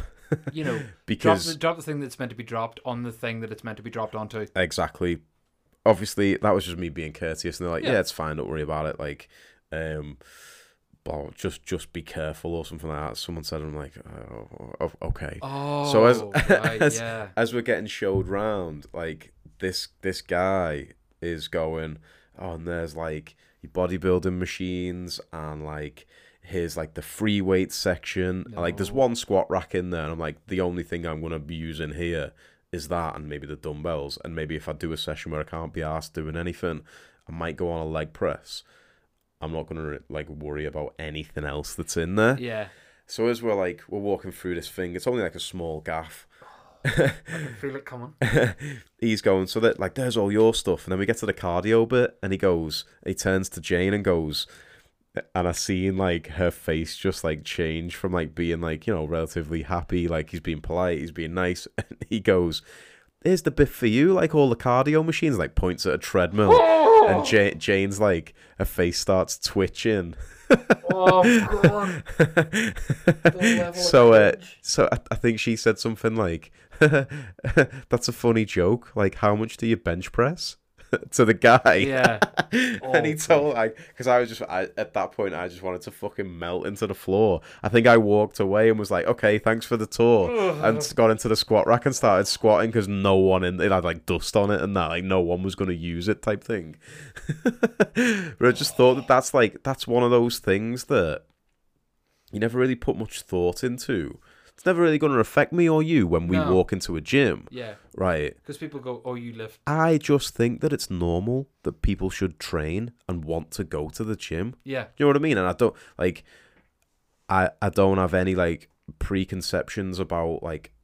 You know, because drop the, drop the thing that's meant to be dropped on the thing that it's meant to be dropped onto. Exactly. Obviously, that was just me being courteous. And they're like, yeah, yeah it's fine. Don't worry about it. Like, um, oh, just just be careful or something like that. Someone said, I'm like, oh, okay. Oh, so as, right, as, yeah. as we're getting showed round, like this this guy is going, oh, and there's like bodybuilding machines and like here's like the free weight section. No. Like there's one squat rack in there and I'm like, the only thing I'm going to be using here is that and maybe the dumbbells. And maybe if I do a session where I can't be arsed doing anything, I might go on a leg press. I'm not going to, like, worry about anything else that's in there. Yeah. So as we're, like, we're walking through this thing, it's only, like, a small gaff. Oh, I can feel it coming. He's going, so, that like, there's all your stuff. And then we get to the cardio bit, and he goes, he turns to Jane and goes, and I seen, like, her face just, like, change from, like, being, like, you know, relatively happy, like, he's being polite, he's being nice. And he goes, here's the bit for you, like, all the cardio machines, like, points at a treadmill. And Jane, Jane's like, her face starts twitching Oh god! The level so, of uh, so I, I think she said something like, "That's a funny joke. Like, how much do you bench press?" to the guy. Yeah. Oh, and he told, like, because I was just I, at that point, I just wanted to fucking melt into the floor. I think I walked away and was like, "Okay, thanks for the tour," and got into the squat rack and started squatting because no one in it had like dust on it and that, like, no one was going to use it type thing. But I just thought that that's like that's one of those things that you never really put much thought into. It's never really going to affect me or you when we no. walk into a gym. Yeah. Right. Because people go, "Oh, you lift." I just think that it's normal that people should train and want to go to the gym. Yeah. You know what I mean? And I don't, like, I, I don't have any, like, preconceptions about, like,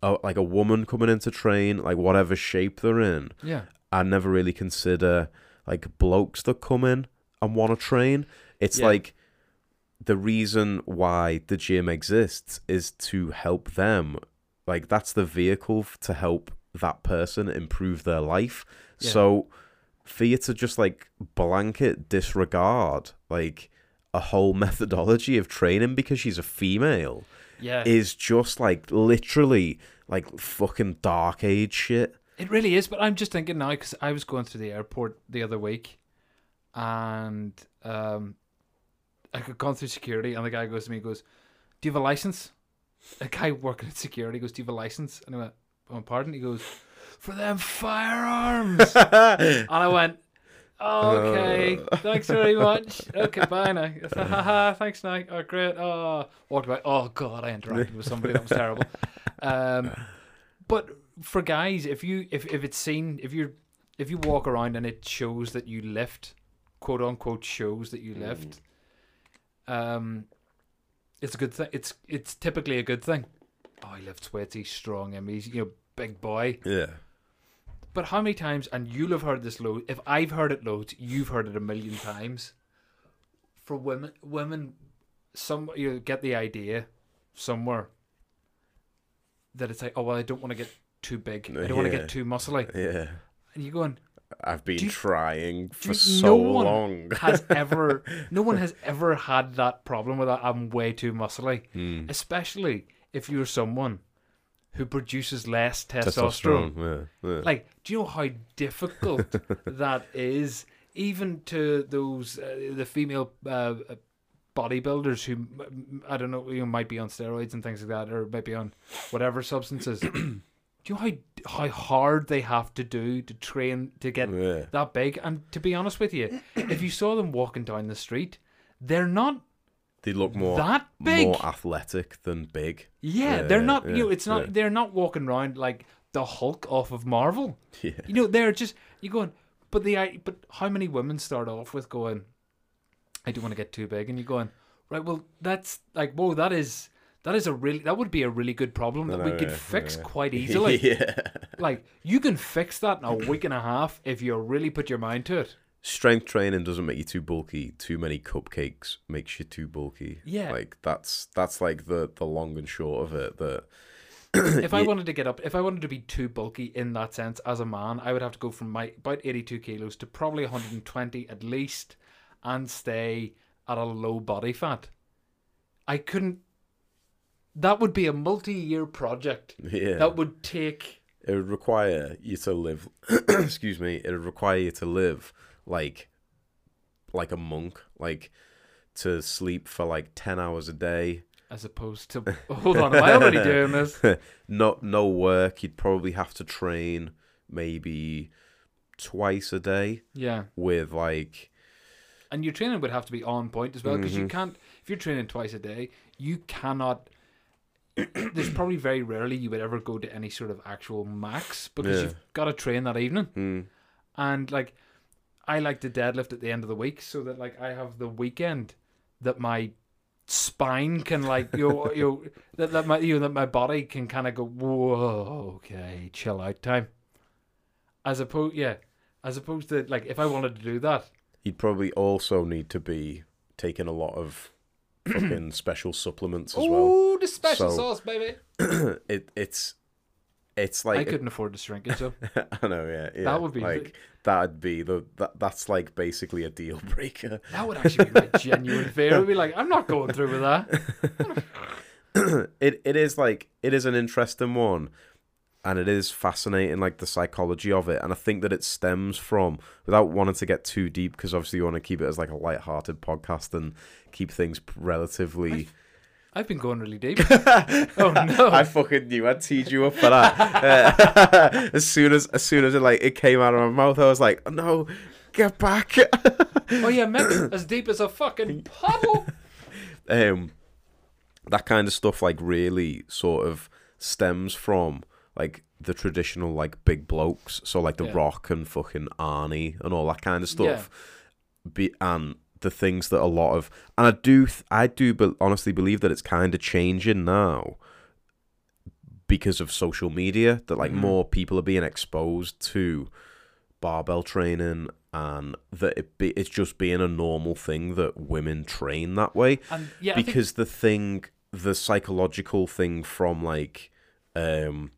a, like, a woman coming in to train, like, whatever shape they're in. Yeah. I never really consider, like, blokes that come in and want to train. It's yeah. like... the reason why the gym exists is to help them. Like, that's the vehicle to help that person improve their life. Yeah. So for you to just, like, blanket disregard, like, a whole methodology of training because she's a female yeah. is just, like, literally, like, fucking dark age shit. It really is, but I'm just thinking now, because I was going through the airport the other week, and... um. I could gone through security, and the guy goes to me, he goes, "Do you have a license?" A guy working at security goes, "Do you have a license?" And I went, "Oh, pardon?" He goes, "For them firearms." And I went, "Oh, okay, uh... thanks very much. Okay, bye now." Ha ha ha, thanks now. Oh, great. Oh, walked away. Oh, God, I interacted with somebody. That was terrible. Um, but for guys, if you if if it's seen, if you if you walk around and it shows that you lift, quote unquote, shows that you lift. Mm. Um, it's a good thing. It's it's typically a good thing. Oh, he lifts weights. He's strong. I mean, he's, you know, big boy. Yeah. But how many times? And you'll have heard this load. If I've heard it loads, you've heard it a million times. For women, women, some you get the idea somewhere that it's like, oh well, I don't want to get too big. I don't yeah. want to get too muscly. Yeah. And you're going, I've been you, trying for you, so no one long. has ever, no one has ever had that problem with that. I'm way too muscly, mm. especially if you're someone who produces less testosterone. testosterone. Yeah, yeah. Like, do you know how difficult that is? Even to those uh, the female uh, bodybuilders who I don't know, you know, might be on steroids and things like that, or maybe on whatever substances. Do you know how, how hard they have to do to train to get yeah. that big? And to be honest with you, if you saw them walking down the street, they're not They look more that big. More athletic than big. Yeah, yeah they're not yeah, you know, it's not yeah. they're not walking around like the Hulk off of Marvel. Yeah. You know, they're just you're going but the but how many women start off with going, "I don't want to get too big," and you're going, "Right, well that's like whoa, that is That is a really that would be a really good problem that no, we could no, fix no. quite easily. yeah. Like you can fix that in a week and a half if you really put your mind to it. Strength training doesn't make you too bulky. Too many cupcakes makes you too bulky. Yeah. Like that's that's like the, the long and short of it. That if I yeah. wanted to get up, if I wanted to be too bulky in that sense as a man, I would have to go from my about eighty-two kilos to probably one hundred twenty at least, and stay at a low body fat. I couldn't. That would be a multi-year project. Yeah. That would take... It would require you to live... excuse me. It would require you to live like like a monk. Like, to sleep for like ten hours a day. As opposed to... Hold on, am I already doing this? no, no work. You'd probably have to train maybe twice a day. Yeah. With like... And your training would have to be on point as well. Because mm-hmm. you can't... If you're training twice a day, you cannot... There's probably very rarely you would ever go to any sort of actual max because yeah. you've got to train that evening. Mm. And like, I like to deadlift at the end of the week so that like I have the weekend that my spine can like you know, you know, that that my you know, that my body can kind of go whoa okay chill out time. As opposed yeah, as opposed to like if I wanted to do that, you'd probably also need to be taking a lot of fucking special supplements as well. Oh, the special so, sauce, baby. it it's It's like I couldn't afford to shrink it, so I know, yeah, yeah. That would be like that'd be the that, that's like basically a deal breaker. That would actually be like genuine fear. I'd be like, I'm not going through with that. it it is like it is an interesting one, and it is fascinating, like the psychology of it, and I think that it stems from, without wanting to get too deep, because obviously you want to keep it as like a light-hearted podcast and keep things relatively. I've... I've been going really deep. Oh no! I fucking knew I'd teed you up for that. Uh, as soon as, as soon as it like it came out of my mouth, I was like, oh, "No, get back!" Oh yeah, man, as deep as a fucking puddle. Um, that kind of stuff like really sort of stems from like the traditional like big blokes, so like The yeah. Rock and fucking Arnie and all that kind of stuff. Yeah. Be and. The things that a lot of, and I do, I do, but honestly believe that it's kind of changing now because of social media. That like mm-hmm. more people are being exposed to barbell training, and that it be, it's just being a normal thing that women train that way. Um, yeah, because think... the thing, the psychological thing from like um,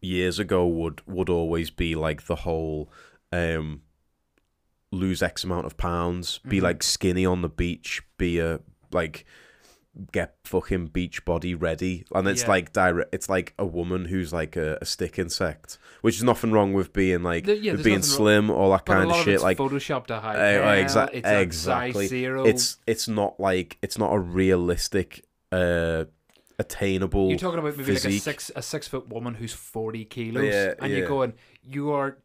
years ago would would always be like the whole. Um, lose X amount of pounds, be mm-hmm. like skinny on the beach, be a like get fucking beach body ready, and it's yeah. like direct. It's like a woman who's like a, a stick insect, which is nothing wrong with being like the, yeah, with being slim or that kind of shit. It's like photoshopped to hide. Uh, yeah, exa- it's exactly. Exactly. It's it's not like it's not a realistic. Uh, attainable. You're talking about maybe physique. Like a six a six foot woman who's forty kilos, yeah, and yeah. you're going. You are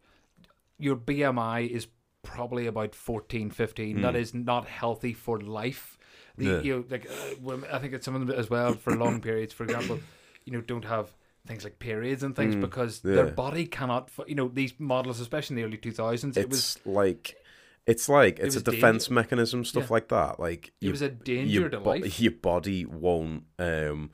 your B M I is. Probably about fourteen, fifteen. Mm. That is not healthy for life. The, yeah. You know, like uh, women, I think it's some of them as well for long periods. For example, you know, don't have things like periods and things mm. because yeah. their body cannot. You know, these models, especially in the early two thousands, it was like it's like it's it a defense danger. mechanism, stuff yeah. like that. Like you, it was a danger your, to life. Your body won't. Um,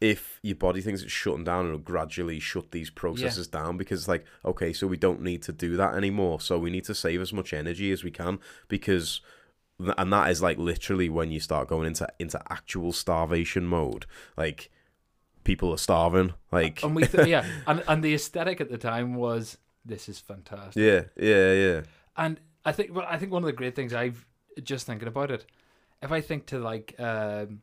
If your body thinks it's shutting down, it'll gradually shut these processes yeah. down because it's like, okay, so we don't need to do that anymore. So we need to save as much energy as we can because, and that is like literally when you start going into into actual starvation mode. Like people are starving. Like and we th- yeah, and and the aesthetic at the time was this is fantastic. Yeah, yeah, yeah. And I think well, I think one of the great things I've just thinking about it, if I think to like. Um,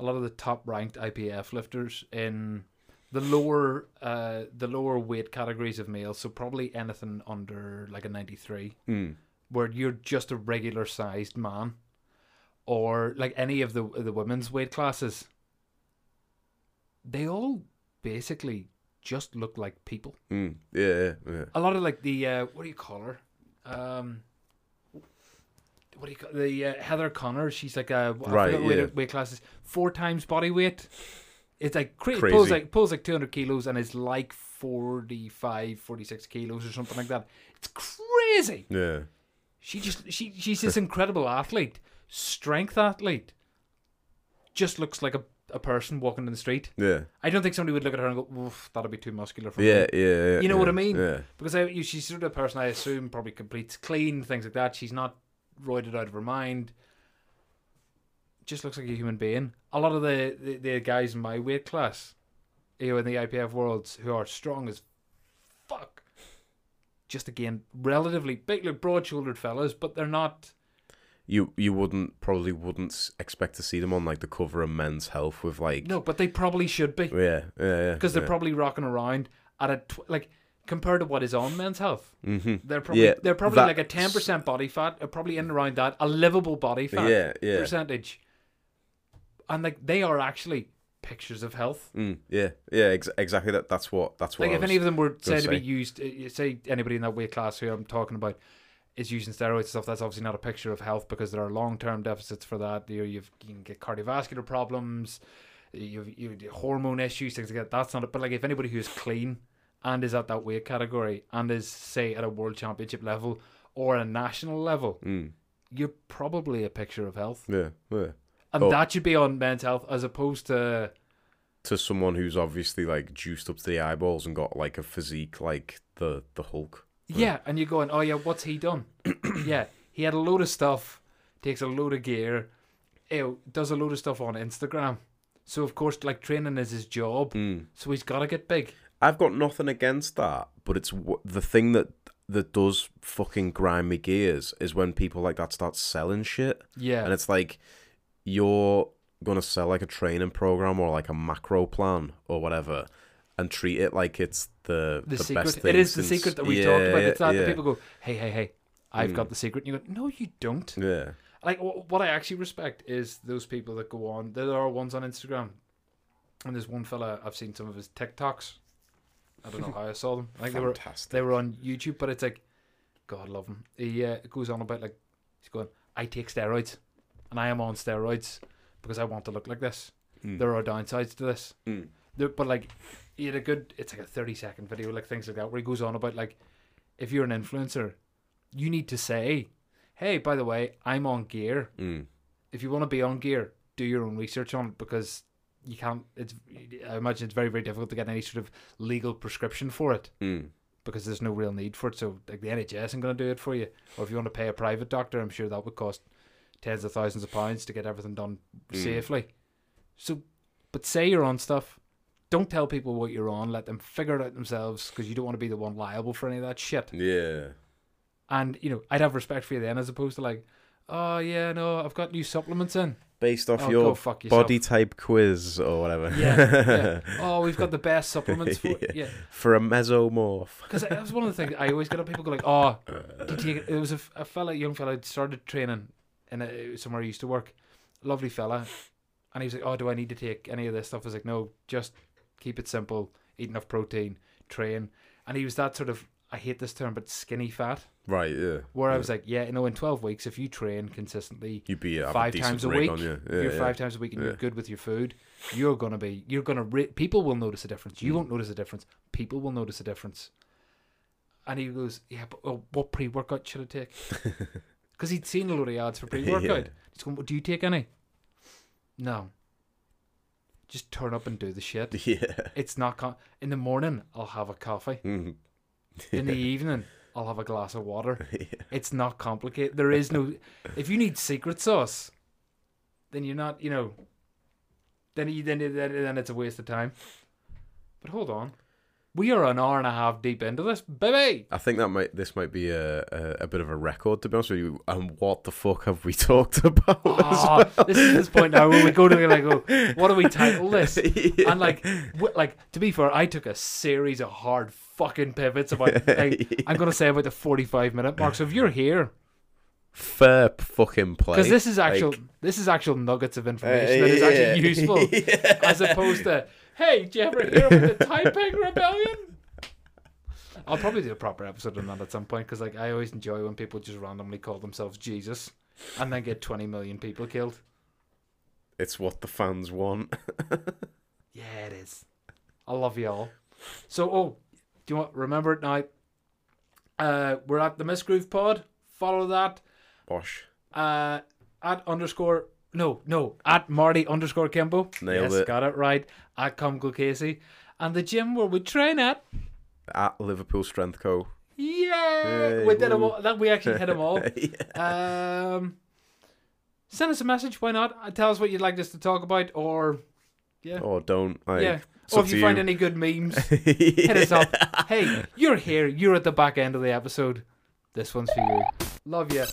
A lot of the top-ranked I P F lifters in the lower, uh, the lower weight categories of males, so probably anything under like a ninety-three, mm. where you're just a regular-sized man, or like any of the the women's weight classes, they all basically just look like people. Mm. Yeah, yeah. A lot of like the uh, what do you call her? Um, What do you call the uh, Heather Connor? She's like a right, yeah. weight, weight classes four times body weight. It's like cra- crazy. Pulls like pulls like two hundred kilos and is like forty-five, forty-six kilos or something like that. It's crazy. Yeah. She just she she's this incredible athlete, strength athlete. Just looks like a, a person walking in the street. Yeah. I don't think somebody would look at her and go, oof, that'll be too muscular for yeah, me. Yeah, yeah. You know yeah, what I mean? Yeah. Because I, you, she's sort of a person I assume probably completes clean things like that. She's not. Roided out of her mind, just looks like a human being. A lot of the, the, the guys in my weight class, you know, in the I P F worlds, who are strong as fuck, just again relatively big, like broad-shouldered fellas, but they're not. You you wouldn't probably wouldn't expect to see them on like the cover of Men's Health with like no, but they probably should be. Yeah, yeah, because yeah, yeah. they're probably rocking around at a tw- like. Compared to what is on Men's Health, mm-hmm. they're probably yeah, they're probably like a ten percent body fat, or probably in and around that, a livable body fat yeah, yeah. percentage, and like they are actually pictures of health. Mm, yeah, yeah, ex- exactly. That that's what that's what. Like I if any of them were said to be used, say anybody in that weight class who I'm talking about is using steroids and stuff, that's obviously not a picture of health because there are long term deficits for that. You know, you've, you can get cardiovascular problems, you you hormone issues, things like that. That's not it. But like if anybody who is clean. And is at that weight category, and is say at a world championship level or a national level, mm. you're probably a picture of health. Yeah, yeah. And oh. that should be on Men's Health as opposed to to someone who's obviously like juiced up to the eyeballs and got like a physique like the the Hulk. Yeah, yeah. And you're going, oh yeah, what's he done? Yeah, he had a load of stuff, takes a load of gear, ew, does a load of stuff on Instagram. So, of course, like, training is his job. Mm. So he's got to get big. I've got nothing against that, but it's w- the thing that that does fucking grind me gears is when people like that start selling shit. Yeah. And it's like, you're going to sell, like, a training program or, like, a macro plan or whatever and treat it like it's the, the, the best thing. It is since... the secret that we yeah, talked about. It's that yeah. people go, hey, hey, hey, I've mm. got the secret. And you go, no, you don't. Yeah. Like, what I actually respect is those people that go on. There are ones on Instagram. And there's one fella, I've seen some of his TikToks. I don't know how I saw them. I think they were, they were on YouTube, but it's like, God love him. He uh, goes on about, like, he's going, I take steroids, and I am on steroids because I want to look like this. Mm. There are downsides to this. Mm. There, but, like, he had a good, it's like a thirty-second video, like, things like that, where he goes on about, like, if you're an influencer, you need to say, hey, by the way, I'm on gear. Mm. If you want to be on gear, do your own research on it, because you can't, it's, I imagine it's very, very difficult to get any sort of legal prescription for it, mm. because there's no real need for it. So, like, the N H S isn't going to do it for you. Or if you want to pay a private doctor, I'm sure that would cost tens of thousands of pounds to get everything done mm. safely. So, but say you're on stuff. Don't tell people what you're on. Let them figure it out themselves, because you don't want to be the one liable for any of that shit. Yeah. And, you know, I'd have respect for you then, as opposed to, like, oh, yeah, no, I've got new supplements in. Based off oh, your body type quiz or whatever. Yeah, yeah. Oh, we've got the best supplements for yeah. yeah. For a mesomorph. Because that was one of the things I always get up. People go like, oh, do you take it? It was a, a fella, young fella, started training in a, somewhere I used to work. Lovely fella. And he was like, oh, do I need to take any of this stuff? I was like, no, just keep it simple. Eat enough protein. Train. And he was that sort of, I hate this term, but skinny fat. Right, yeah. Where yeah. I was like, yeah, you know, in twelve weeks, if you train consistently you'd be five times a week, you. yeah, you're yeah. five times a week and yeah. you're good with your food, you're going to be, you're going to, re- people will notice a difference. You mm. won't notice a difference. People will notice a difference. And he goes, yeah, but oh, what pre-workout should I take? Because he'd seen a lot of ads for pre-workout. yeah. He's going, well, do you take any? No. Just turn up and do the shit. Yeah. It's not, con- in the morning, I'll have a coffee. Mm. Yeah. In the evening, I'll have a glass of water. Yeah. It's not complicated. There is no... If you need secret sauce, then you're not, you know... Then, you, then, then it's a waste of time. But hold on. We are an hour and a half deep into this, baby! I think that might this might be a, a, a bit of a record, to be honest with you. And what the fuck have we talked about? Oh, as well? This is this point now where we go to the, like, oh, what do we title this? Yeah. And like, w- like to be fair, I took a series of hard fucking pivots about, like, yeah. I'm going to say about the forty-five minute mark. So if you're here... Fair fucking play. Because this is actual like, this is actual nuggets of information uh, yeah. that is actually useful. yeah. As opposed to... Hey, do you ever hear of the Taiping Rebellion? I'll probably do a proper episode on that at some point, because like, I always enjoy when people just randomly call themselves Jesus and then get twenty million people killed. It's what the fans want. Yeah, it is. I love you all. So, oh, do you want remember it now? Uh, we're at the Miss Groove Pod. Follow that. Bosh. Uh, at underscore... No, no, at Marty underscore Kimbo. Nailed yes, it. Got it right. At Comco Casey. And the gym where we train at. At Liverpool Strength Co. Yeah. Yay, we did them all. That we actually hit them all. yeah. Um, send us a message. Why not? Tell us what you'd like us to talk about, or yeah, or don't. Like, yeah. Or if you, you find any good memes, hit us up. Hey, you're here. You're at the back end of the episode. This one's for you. Love you.